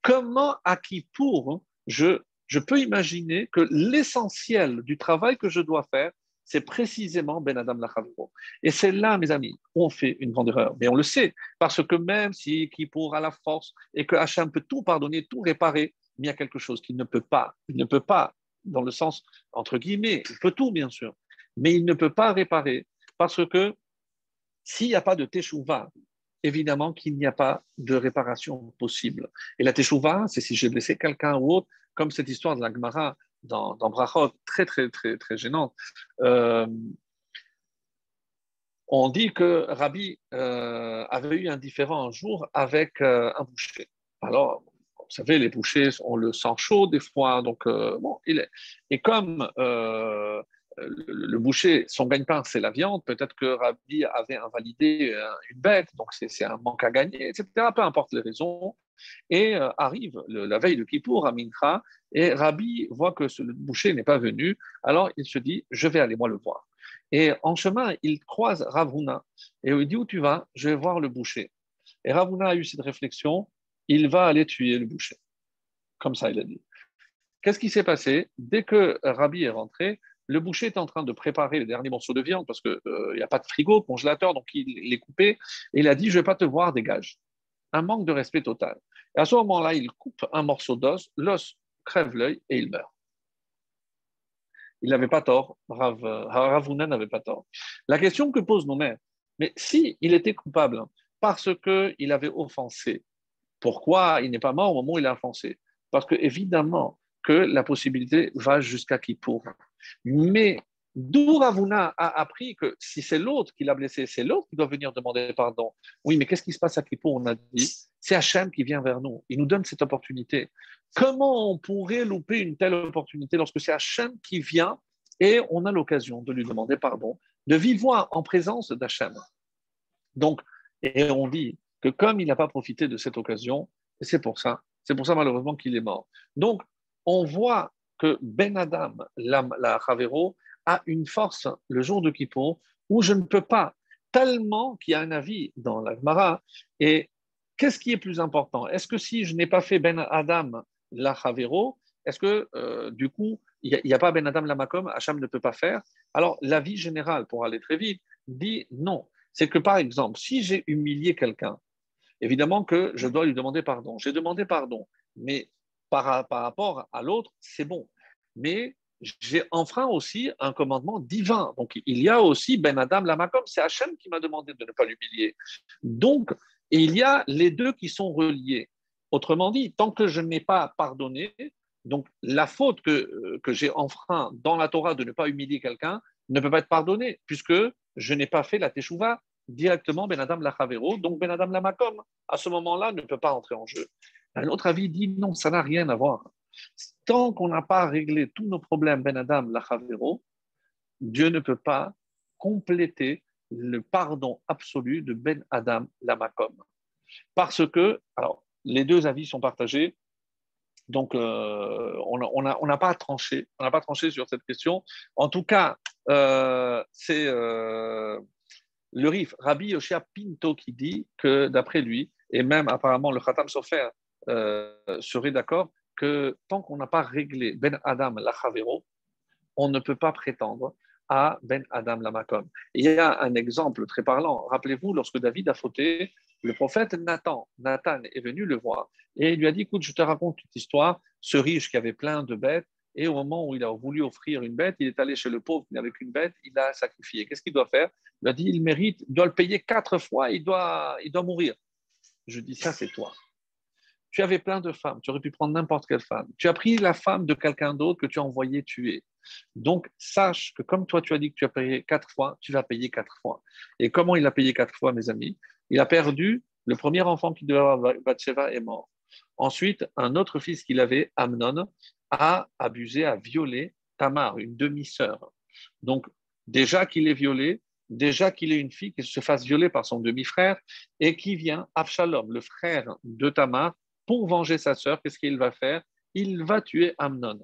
Comment, à Kippour, je, je peux imaginer que l'essentiel du travail que je dois faire, c'est précisément Ben Adam Lachavero. Et c'est là, mes amis, on fait une grande erreur. Mais on le sait, parce que même si Kippour a la force et que Hachem peut tout pardonner, tout réparer, il y a quelque chose qu'il ne peut pas. Il ne peut pas, dans le sens, entre guillemets, il peut tout, bien sûr, mais il ne peut pas réparer, parce que s'il n'y a pas de Teshuvah, évidemment qu'il n'y a pas de réparation possible. Et la Teshuvah, c'est si j'ai blessé quelqu'un ou autre, comme cette histoire de la Gemara dans, dans Brachot, très, très, très, très gênante. Euh, on dit que Rabbi euh, avait eu un différend un jour avec euh, un boucher. Alors, vous savez, les bouchers, on le sent chaud des fois, donc euh, bon, il est. Et comme euh, le, le boucher, son gagne-pain, c'est la viande, peut-être que Rabbi avait invalidé un, une bête, donc c'est, c'est un manque à gagner, et cetera. Peu importe les raisons. Et euh, arrive le, la veille de Kippour à Mincha, et Rabbi voit que ce, le boucher n'est pas venu, alors il se dit, je vais aller moi le voir. Et en chemin, il croise Rav Huna, et il dit, où tu vas? Je vais voir le boucher. Et Rav Huna a eu cette réflexion, il va aller tuer le boucher. Comme ça, il a dit. Qu'est-ce qui s'est passé? Dès que Rabbi est rentré, le boucher est en train de préparer les derniers morceaux de viande parce qu'il n'y a pas de frigo, congélateur, donc il les coupait. Et il a dit, je ne vais pas te voir, dégage. Un manque de respect total. Et à ce moment-là, il coupe un morceau d'os, l'os crève l'œil et il meurt. Il n'avait pas tort. Rav, Rav Huna n'avait pas tort. La question que pose nos mères, mais si il était coupable parce qu'il avait offensé, pourquoi il n'est pas mort au moment où il a offensé? Parce que évidemment que la possibilité va jusqu'à Kippour. Mais d'où Rav Huna a appris que si c'est l'autre qui l'a blessé, c'est l'autre qui doit venir demander pardon. Oui, mais qu'est-ce qui se passe à Kippour? On a dit, c'est Hachem qui vient vers nous. Il nous donne cette opportunité. Comment on pourrait louper une telle opportunité lorsque c'est Hachem qui vient et on a l'occasion de lui demander pardon, de vivre en présence d'Hachem? Donc, et on dit que comme il n'a pas profité de cette occasion, c'est pour ça, c'est pour ça malheureusement qu'il est mort. Donc, on voit que Ben Adam, la, la Chavero, a une force le jour de Kippour où je ne peux pas, tellement qu'il y a un avis dans la Gemara. Et qu'est-ce qui est plus important? Est-ce que si je n'ai pas fait Ben Adam, la Chavero, est-ce que euh, du coup, il n'y a, a pas Ben Adam, la Makom, Hacham ne peut pas faire? Alors, l'avis général, pour aller très vite, dit non. C'est que par exemple, si j'ai humilié quelqu'un, évidemment que je dois lui demander pardon. J'ai demandé pardon, mais par, par rapport à l'autre, c'est bon. Mais j'ai enfreint aussi un commandement divin. Donc, il y a aussi Ben Adam Lamakom, c'est Hachem qui m'a demandé de ne pas l'humilier. Donc, il y a les deux qui sont reliés. Autrement dit, tant que je n'ai pas pardonné, donc la faute que, que j'ai enfreint dans la Torah de ne pas humilier quelqu'un ne peut pas être pardonnée, puisque je n'ai pas fait la Teshuvah. Directement Ben Adam Lachavero, donc Ben Adam Lamakom, à ce moment-là, ne peut pas entrer en jeu. Un autre avis dit non, ça n'a rien à voir. Tant qu'on n'a pas réglé tous nos problèmes Ben Adam Lachavero, Dieu ne peut pas compléter le pardon absolu de Ben Adam Lamakom. Parce que, alors, les deux avis sont partagés, donc euh, on n'a on n'a pas tranché, on n'a pas tranché sur cette question. En tout cas, euh, c'est... Euh, Le Rif, Rabbi Yoshia Pinto, qui dit que d'après lui, et même apparemment le Khatam Sofer euh, serait d'accord, que tant qu'on n'a pas réglé Ben Adam Lachavero, on ne peut pas prétendre à Ben Adam Lamakom. Il y a un exemple très parlant. Rappelez-vous, lorsque David a fauté, le prophète Nathan, Nathan est venu le voir et il lui a dit, écoute, je te raconte une histoire, ce riche qui avait plein de bêtes, et au moment où il a voulu offrir une bête, il est allé chez le pauvre avec une bête, il l'a sacrifié. Qu'est-ce qu'il doit faire? Il a dit, il mérite, il doit le payer quatre fois, il doit, il doit mourir. Je dis, ça c'est toi. Tu avais plein de femmes, tu aurais pu prendre n'importe quelle femme. Tu as pris la femme de quelqu'un d'autre que tu as envoyé tuer. Donc, sache que comme toi, tu as dit que tu as payé quatre fois, tu vas payer quatre fois. Et comment il a payé quatre fois, mes amis? Il a perdu le premier enfant qu'il devait avoir, Bathsheba, est mort. Ensuite, un autre fils qu'il avait, Amnon, a abusé, a violé Tamar, une demi-sœur. Donc, déjà qu'il est violé, déjà qu'il est une fille qui se fasse violer par son demi-frère et qui vient, Absalom, le frère de Tamar, pour venger sa sœur, qu'est-ce qu'il va faire? Il va tuer Amnon.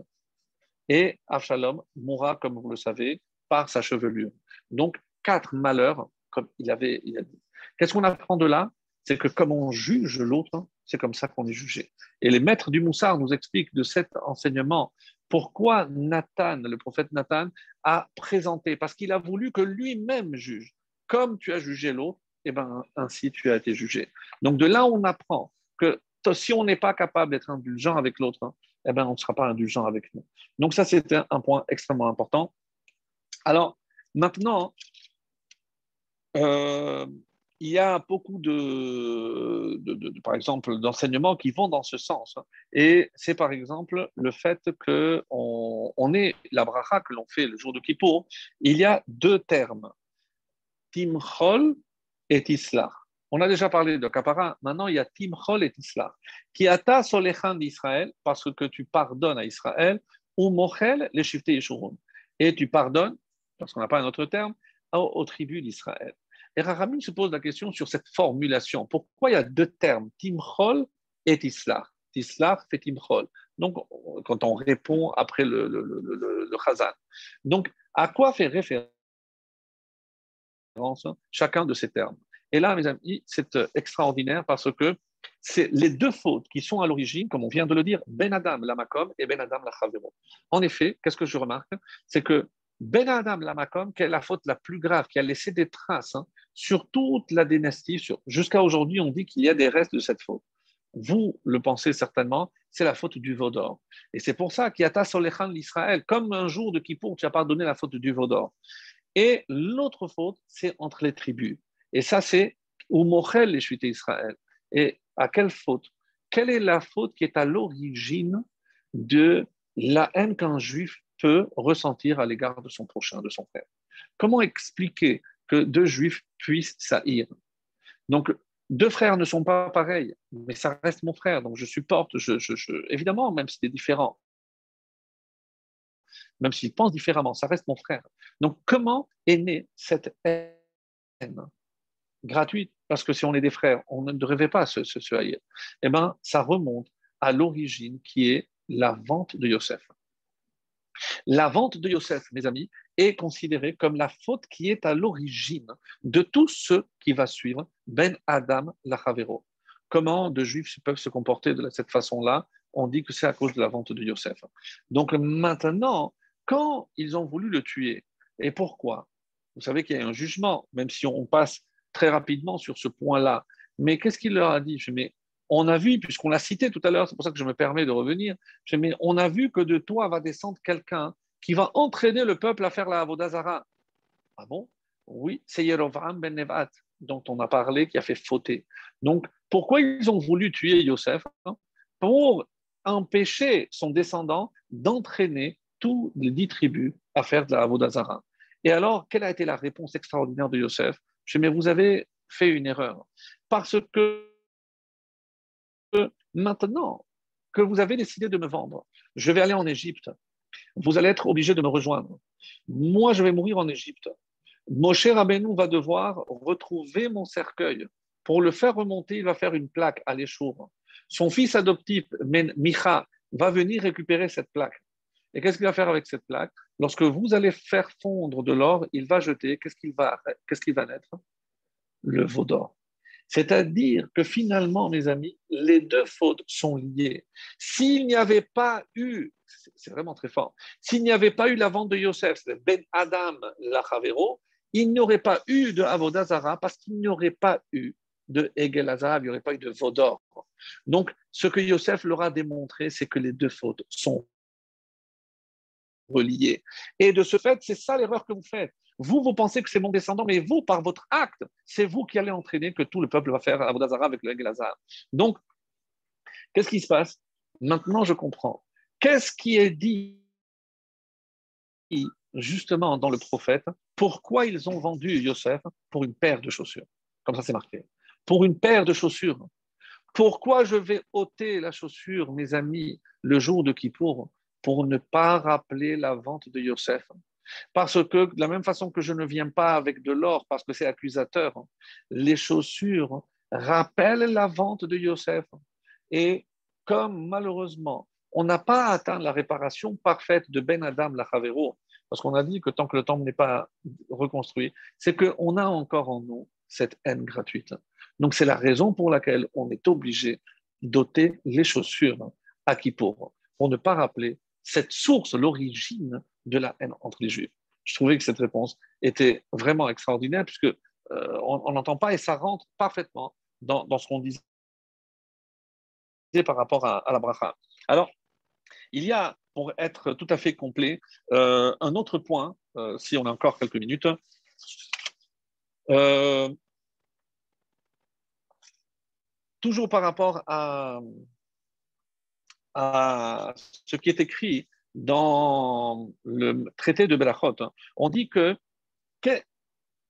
Et Absalom mourra, comme vous le savez, par sa chevelure. Donc, quatre malheurs, comme il avait, il a dit. Qu'est-ce qu'on apprend de là? C'est que comme on juge l'autre, c'est comme ça qu'on est jugé. Et les maîtres du Moussard nous expliquent de cet enseignement pourquoi Nathan, le prophète Nathan, a présenté, parce qu'il a voulu que lui-même juge. Comme tu as jugé l'autre, eh ben, ainsi tu as été jugé. Donc, de là, on apprend que si on n'est pas capable d'être indulgent avec l'autre, hein, eh ben on ne sera pas indulgent avec nous. Donc ça, c'était un point extrêmement important. Alors, maintenant, euh, il y a beaucoup, de, de, de, de par exemple, d'enseignements qui vont dans ce sens. Hein, et c'est, par exemple, le fait qu'on on ait la bracha que l'on fait le jour de Kippour. Il y a deux termes, Timchol et Tislar. On a déjà parlé de kapara, maintenant il y a Timchol et Tislar. Qui ata solechan d'Israël, parce que tu pardonnes à Israël, ou mochel les shifté yeshurun. Et tu pardonnes, parce qu'on n'a pas un autre terme, aux, aux tribus d'Israël. Et Rahamim se pose la question sur cette formulation. Pourquoi il y a deux termes, Timchol et Tislar? Tislar fait Timchol. Donc, quand on répond après le, le, le, le, le Chazan. Donc, à quoi fait référence chacun de ces termes? Et là, mes amis, c'est extraordinaire parce que c'est les deux fautes qui sont à l'origine, comme on vient de le dire, Ben Adam l'amakom et Ben Adam l'Achavero. En effet, qu'est-ce que je remarque? C'est que Ben Adam l'amakom, qui est la faute la plus grave, qui a laissé des traces hein, sur toute la dynastie, sur... jusqu'à aujourd'hui, on dit qu'il y a des restes de cette faute. Vous le pensez certainement, c'est la faute du veau d'or. Et c'est pour ça qu'il y a ta solechan l'Israël, comme un jour de Kippour, tu as pardonné la faute du veau d'or. Et l'autre faute, c'est entre les tribus. Et ça, c'est où Mochel les chutés Israël. Et à quelle faute? Quelle est la faute qui est à l'origine de la haine qu'un juif peut ressentir à l'égard de son prochain, de son frère? Comment expliquer que deux juifs puissent s'haïr? Donc, deux frères ne sont pas pareils, mais ça reste mon frère, donc je supporte, je, je, je... évidemment, même si c'est différent. Même s'il pense différemment, ça reste mon frère. Donc, comment est née cette haine gratuite, parce que si on est des frères, on ne devrait pas se, se, se haïr, eh bien, ça remonte à l'origine qui est la vente de Yosef. La vente de Yosef, mes amis, est considérée comme la faute qui est à l'origine de tout ce qui va suivre Ben Adam l'Achavero. Comment de juifs peuvent se comporter de cette façon-là? On dit que c'est à cause de la vente de Yosef. Donc maintenant, quand ils ont voulu le tuer, et pourquoi? Vous savez qu'il y a un jugement, même si on passe très rapidement sur ce point-là. Mais qu'est-ce qu'il leur a dit? Je dis, mais on a vu, puisqu'on l'a cité tout à l'heure, c'est pour ça que je me permets de revenir, je dis, mais on a vu que de toi va descendre quelqu'un qui va entraîner le peuple à faire la Avoda Zara. Ah bon? Oui, c'est Yeravam ben Nevat, dont on a parlé, qui a fait fauter. Donc, pourquoi ils ont voulu tuer Yosef? Pour empêcher son descendant d'entraîner tous les dix tribus à faire de la Avoda Zara. Et alors, quelle a été la réponse extraordinaire de Yosef? Je dis, mais vous avez fait une erreur, parce que maintenant que vous avez décidé de me vendre, je vais aller en Égypte, vous allez être obligés de me rejoindre. Moi, je vais mourir en Égypte. Moshe Rabbeinu va devoir retrouver mon cercueil. Pour le faire remonter, il va faire une plaque à l'échour. Son fils adoptif, Micha, va venir récupérer cette plaque. Et qu'est-ce qu'il va faire avec cette plaque? Lorsque vous allez faire fondre de l'or, il va jeter, qu'est-ce qu'il va, qu'est-ce qu'il va naître? Le veau d'or. C'est-à-dire que finalement, mes amis, les deux fautes sont liées. S'il n'y avait pas eu, c'est vraiment très fort, s'il n'y avait pas eu la vente de Yosef, Ben Adam l'Achavero, il n'y aurait pas eu de Avoda Zara, parce qu'il n'y aurait pas eu de Egel Azar, il n'y aurait pas eu de veau d'or. Donc, ce que Yosef leur a démontré, c'est que les deux fautes sont reliés. Et de ce fait, c'est ça l'erreur que vous faites. Vous, vous pensez que c'est mon descendant, mais vous, par votre acte, c'est vous qui allez entraîner que tout le peuple va faire Avoda Zara avec le Egel Hazar. Donc, qu'est-ce qui se passe? Maintenant, je comprends. Qu'est-ce qui est dit justement dans le prophète? Pourquoi ils ont vendu Yosef pour une paire de chaussures? Comme ça, c'est marqué. Pour une paire de chaussures. Pourquoi je vais ôter la chaussure, mes amis, le jour de Kippour, pour ne pas rappeler la vente de Yosef? Parce que de la même façon que je ne viens pas avec de l'or, parce que c'est accusateur, les chaussures rappellent la vente de Yosef. Et comme malheureusement, on n'a pas atteint la réparation parfaite de Ben Adam la Havero, parce qu'on a dit que tant que le temple n'est pas reconstruit, c'est qu'on a encore en nous cette haine gratuite. Donc c'est la raison pour laquelle on est obligé d'ôter les chaussures à Kippour, pour ne pas rappeler cette source, l'origine de la haine entre les Juifs. Je trouvais que cette réponse était vraiment extraordinaire, puisque euh, on n'entend pas, et ça rentre parfaitement dans, dans ce qu'on disait par rapport à, à la bracha. Alors, il y a, pour être tout à fait complet, euh, un autre point, euh, si on a encore quelques minutes. Euh, toujours par rapport à, à ce qui est écrit dans le traité de Berachot, on dit que, que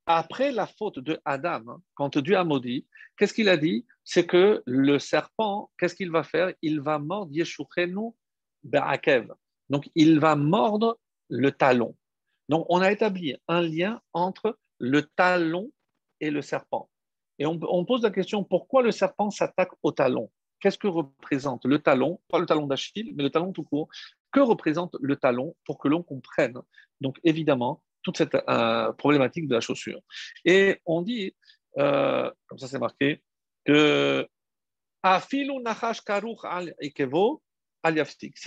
après la faute de Adam, quand Dieu a maudit, qu'est-ce qu'il a dit? C'est que le serpent, qu'est-ce qu'il va faire? Il va mordre Yeshurenu Berakev. Donc, il va mordre le talon. Donc, on a établi un lien entre le talon et le serpent. Et on, on pose la question, pourquoi le serpent s'attaque au talon? Qu'est-ce que représente le talon? Pas le talon d'Achille, mais le talon tout court. Que représente le talon pour que l'on comprenne? Donc, évidemment, toute cette euh, problématique de la chaussure. Et on dit, euh, comme ça c'est marqué, que si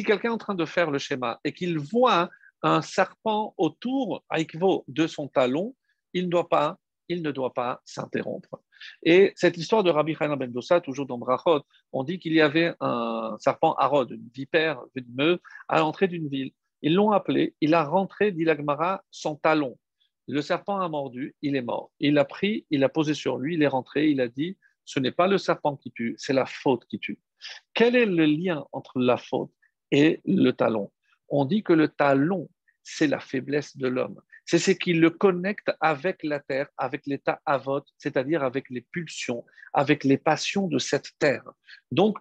quelqu'un est en train de faire le schéma et qu'il voit un serpent autour de son talon, il ne doit pas, il ne doit pas s'interrompre. Et cette histoire de Rabbi Yochanan ben Dossa, toujours dans Brachot, on dit qu'il y avait un serpent arod, une vipère, une meuse, à l'entrée d'une ville. Ils l'ont appelé, il a rentré, dit la Gemara, son talon. Le serpent a mordu, il est mort. Il a pris, il a posé sur lui, il est rentré, il a dit, ce n'est pas le serpent qui tue, c'est la faute qui tue. Quel est le lien entre la faute et le talon? On dit que le talon, c'est la faiblesse de l'homme. C'est ce qui le connecte avec la terre, avec l'état avot, c'est-à-dire avec les pulsions, avec les passions de cette terre. Donc,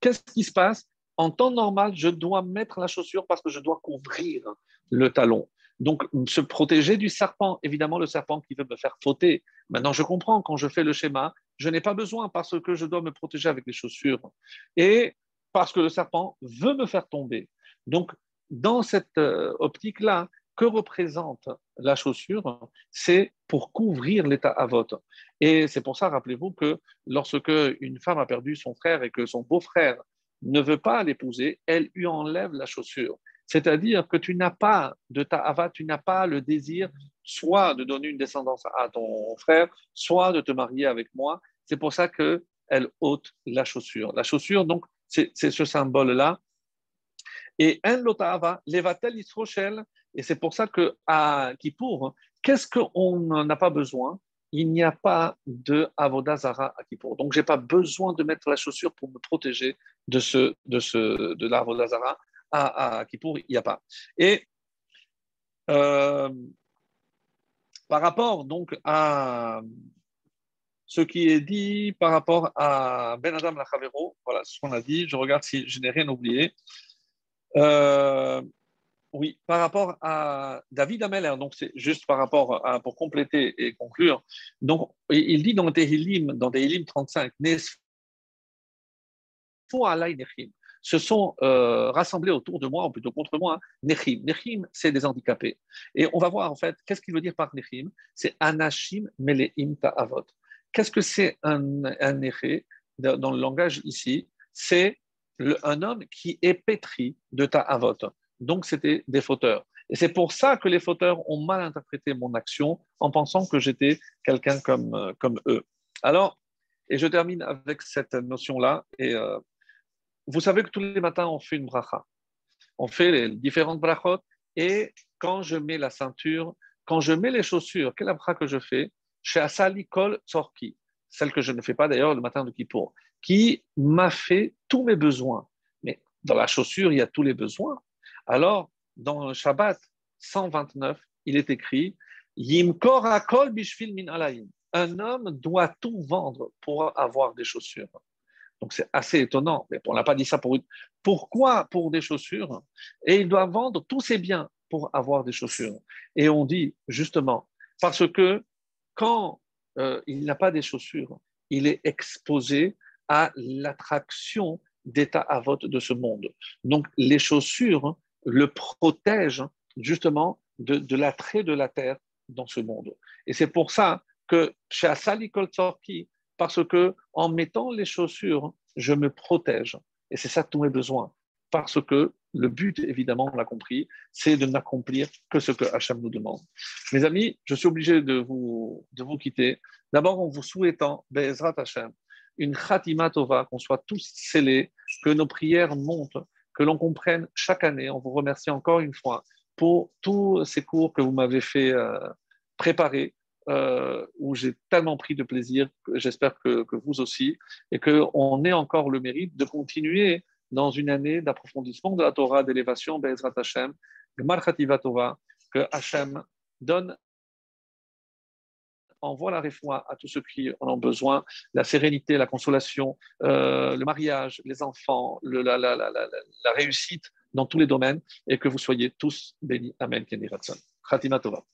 qu'est-ce qui se passe? En temps normal, je dois mettre la chaussure parce que je dois couvrir le talon. Donc, se protéger du serpent, évidemment le serpent qui veut me faire fauter. Maintenant, je comprends, quand je fais le schéma, je n'ai pas besoin parce que je dois me protéger avec les chaussures et parce que le serpent veut me faire tomber. Donc, dans cette optique-là, que représente la chaussure? C'est pour couvrir l'état avot. Et c'est pour ça, rappelez-vous, que lorsque une femme a perdu son frère et que son beau-frère ne veut pas l'épouser, elle lui enlève la chaussure. C'est-à-dire que tu n'as pas de ta avat, tu n'as pas le désir soit de donner une descendance à ton frère, soit de te marier avec moi. C'est pour ça qu'elle ôte la chaussure. La chaussure, donc, c'est, c'est ce symbole-là. Et en l'otava, levatel yisrochel. Et c'est pour ça qu'à Kippour, qu'est-ce qu'on n'a pas besoin? Il n'y a pas de Avoda Zara à Kippour. Donc, je n'ai pas besoin de mettre la chaussure pour me protéger de, ce, de, ce, de la Avoda Zara à, à Kippour. Il n'y a pas. Et euh, par rapport donc, à ce qui est dit par rapport à Ben Adam la Havero, voilà ce qu'on a dit. Je regarde si je n'ai rien oublié. Euh, Oui, par rapport à David Ameller, donc c'est juste par rapport à, pour compléter et conclure. Donc, il dit dans Tehillim, dans Tehillim trente-cinq, se sont euh, rassemblés autour de moi, ou plutôt contre moi, Nechim. Nechim, c'est des handicapés. Et on va voir en fait, qu'est-ce qu'il veut dire par Nechim? C'est Anashim Meleim Ta'avot. Qu'est-ce que c'est un, un Nechim dans le langage ici? C'est le, un homme qui est pétri de Ta'avot. Donc, c'était des fauteurs. Et c'est pour ça que les fauteurs ont mal interprété mon action en pensant que j'étais quelqu'un comme, comme eux. Alors, et je termine avec cette notion-là. Et euh, vous savez que tous les matins, on fait une bracha. On fait les différentes brachot et quand je mets la ceinture, quand je mets les chaussures, quelle abra que je fais, chez Asali Kol Sorki, celle que je ne fais pas d'ailleurs le matin de Kippour, qui m'a fait tous mes besoins. Mais dans la chaussure, il y a tous les besoins. Alors, dans le Shabbat cent vingt-neuf, il est écrit Yimkor Hakol Bishvil Min Alayim. Un homme doit tout vendre pour avoir des chaussures. Donc, c'est assez étonnant. Mais on n'a pas dit ça pour une... Pourquoi pour des chaussures? Et il doit vendre tous ses biens pour avoir des chaussures. Et on dit, justement, parce que quand euh, il n'a pas des chaussures, il est exposé à l'attraction des ta'avot de ce monde. Donc, les chaussures le protègent, justement, de, de l'attrait de la terre dans ce monde. Et c'est pour ça que chez Asali Kol Tzorki, parce que en mettant les chaussures, je me protège. Et c'est ça tous mes besoins. Parce que le but, évidemment, on l'a compris, c'est de n'accomplir que ce que Hachem nous demande. Mes amis, je suis obligé de vous, de vous quitter. D'abord, en vous souhaitant, Be'ezrat Hachem, une Khatima Tova, qu'on soit tous scellés, que nos prières montent, que l'on comprenne chaque année. On vous remercie encore une fois pour tous ces cours que vous m'avez fait préparer. Euh, où j'ai tellement pris de plaisir, j'espère que, que vous aussi, et qu'on ait encore le mérite de continuer dans une année d'approfondissement de la Torah, d'élévation, Be'ezrat Hashem, Gemar Khativa Torah, que Hashem donne, envoie la réfoua à tous ceux qui en ont besoin, la sérénité, la consolation, euh, le mariage, les enfants, le, la, la, la, la, la réussite dans tous les domaines, et que vous soyez tous bénis. Amen. Keni Ratzon. Khatima Torah.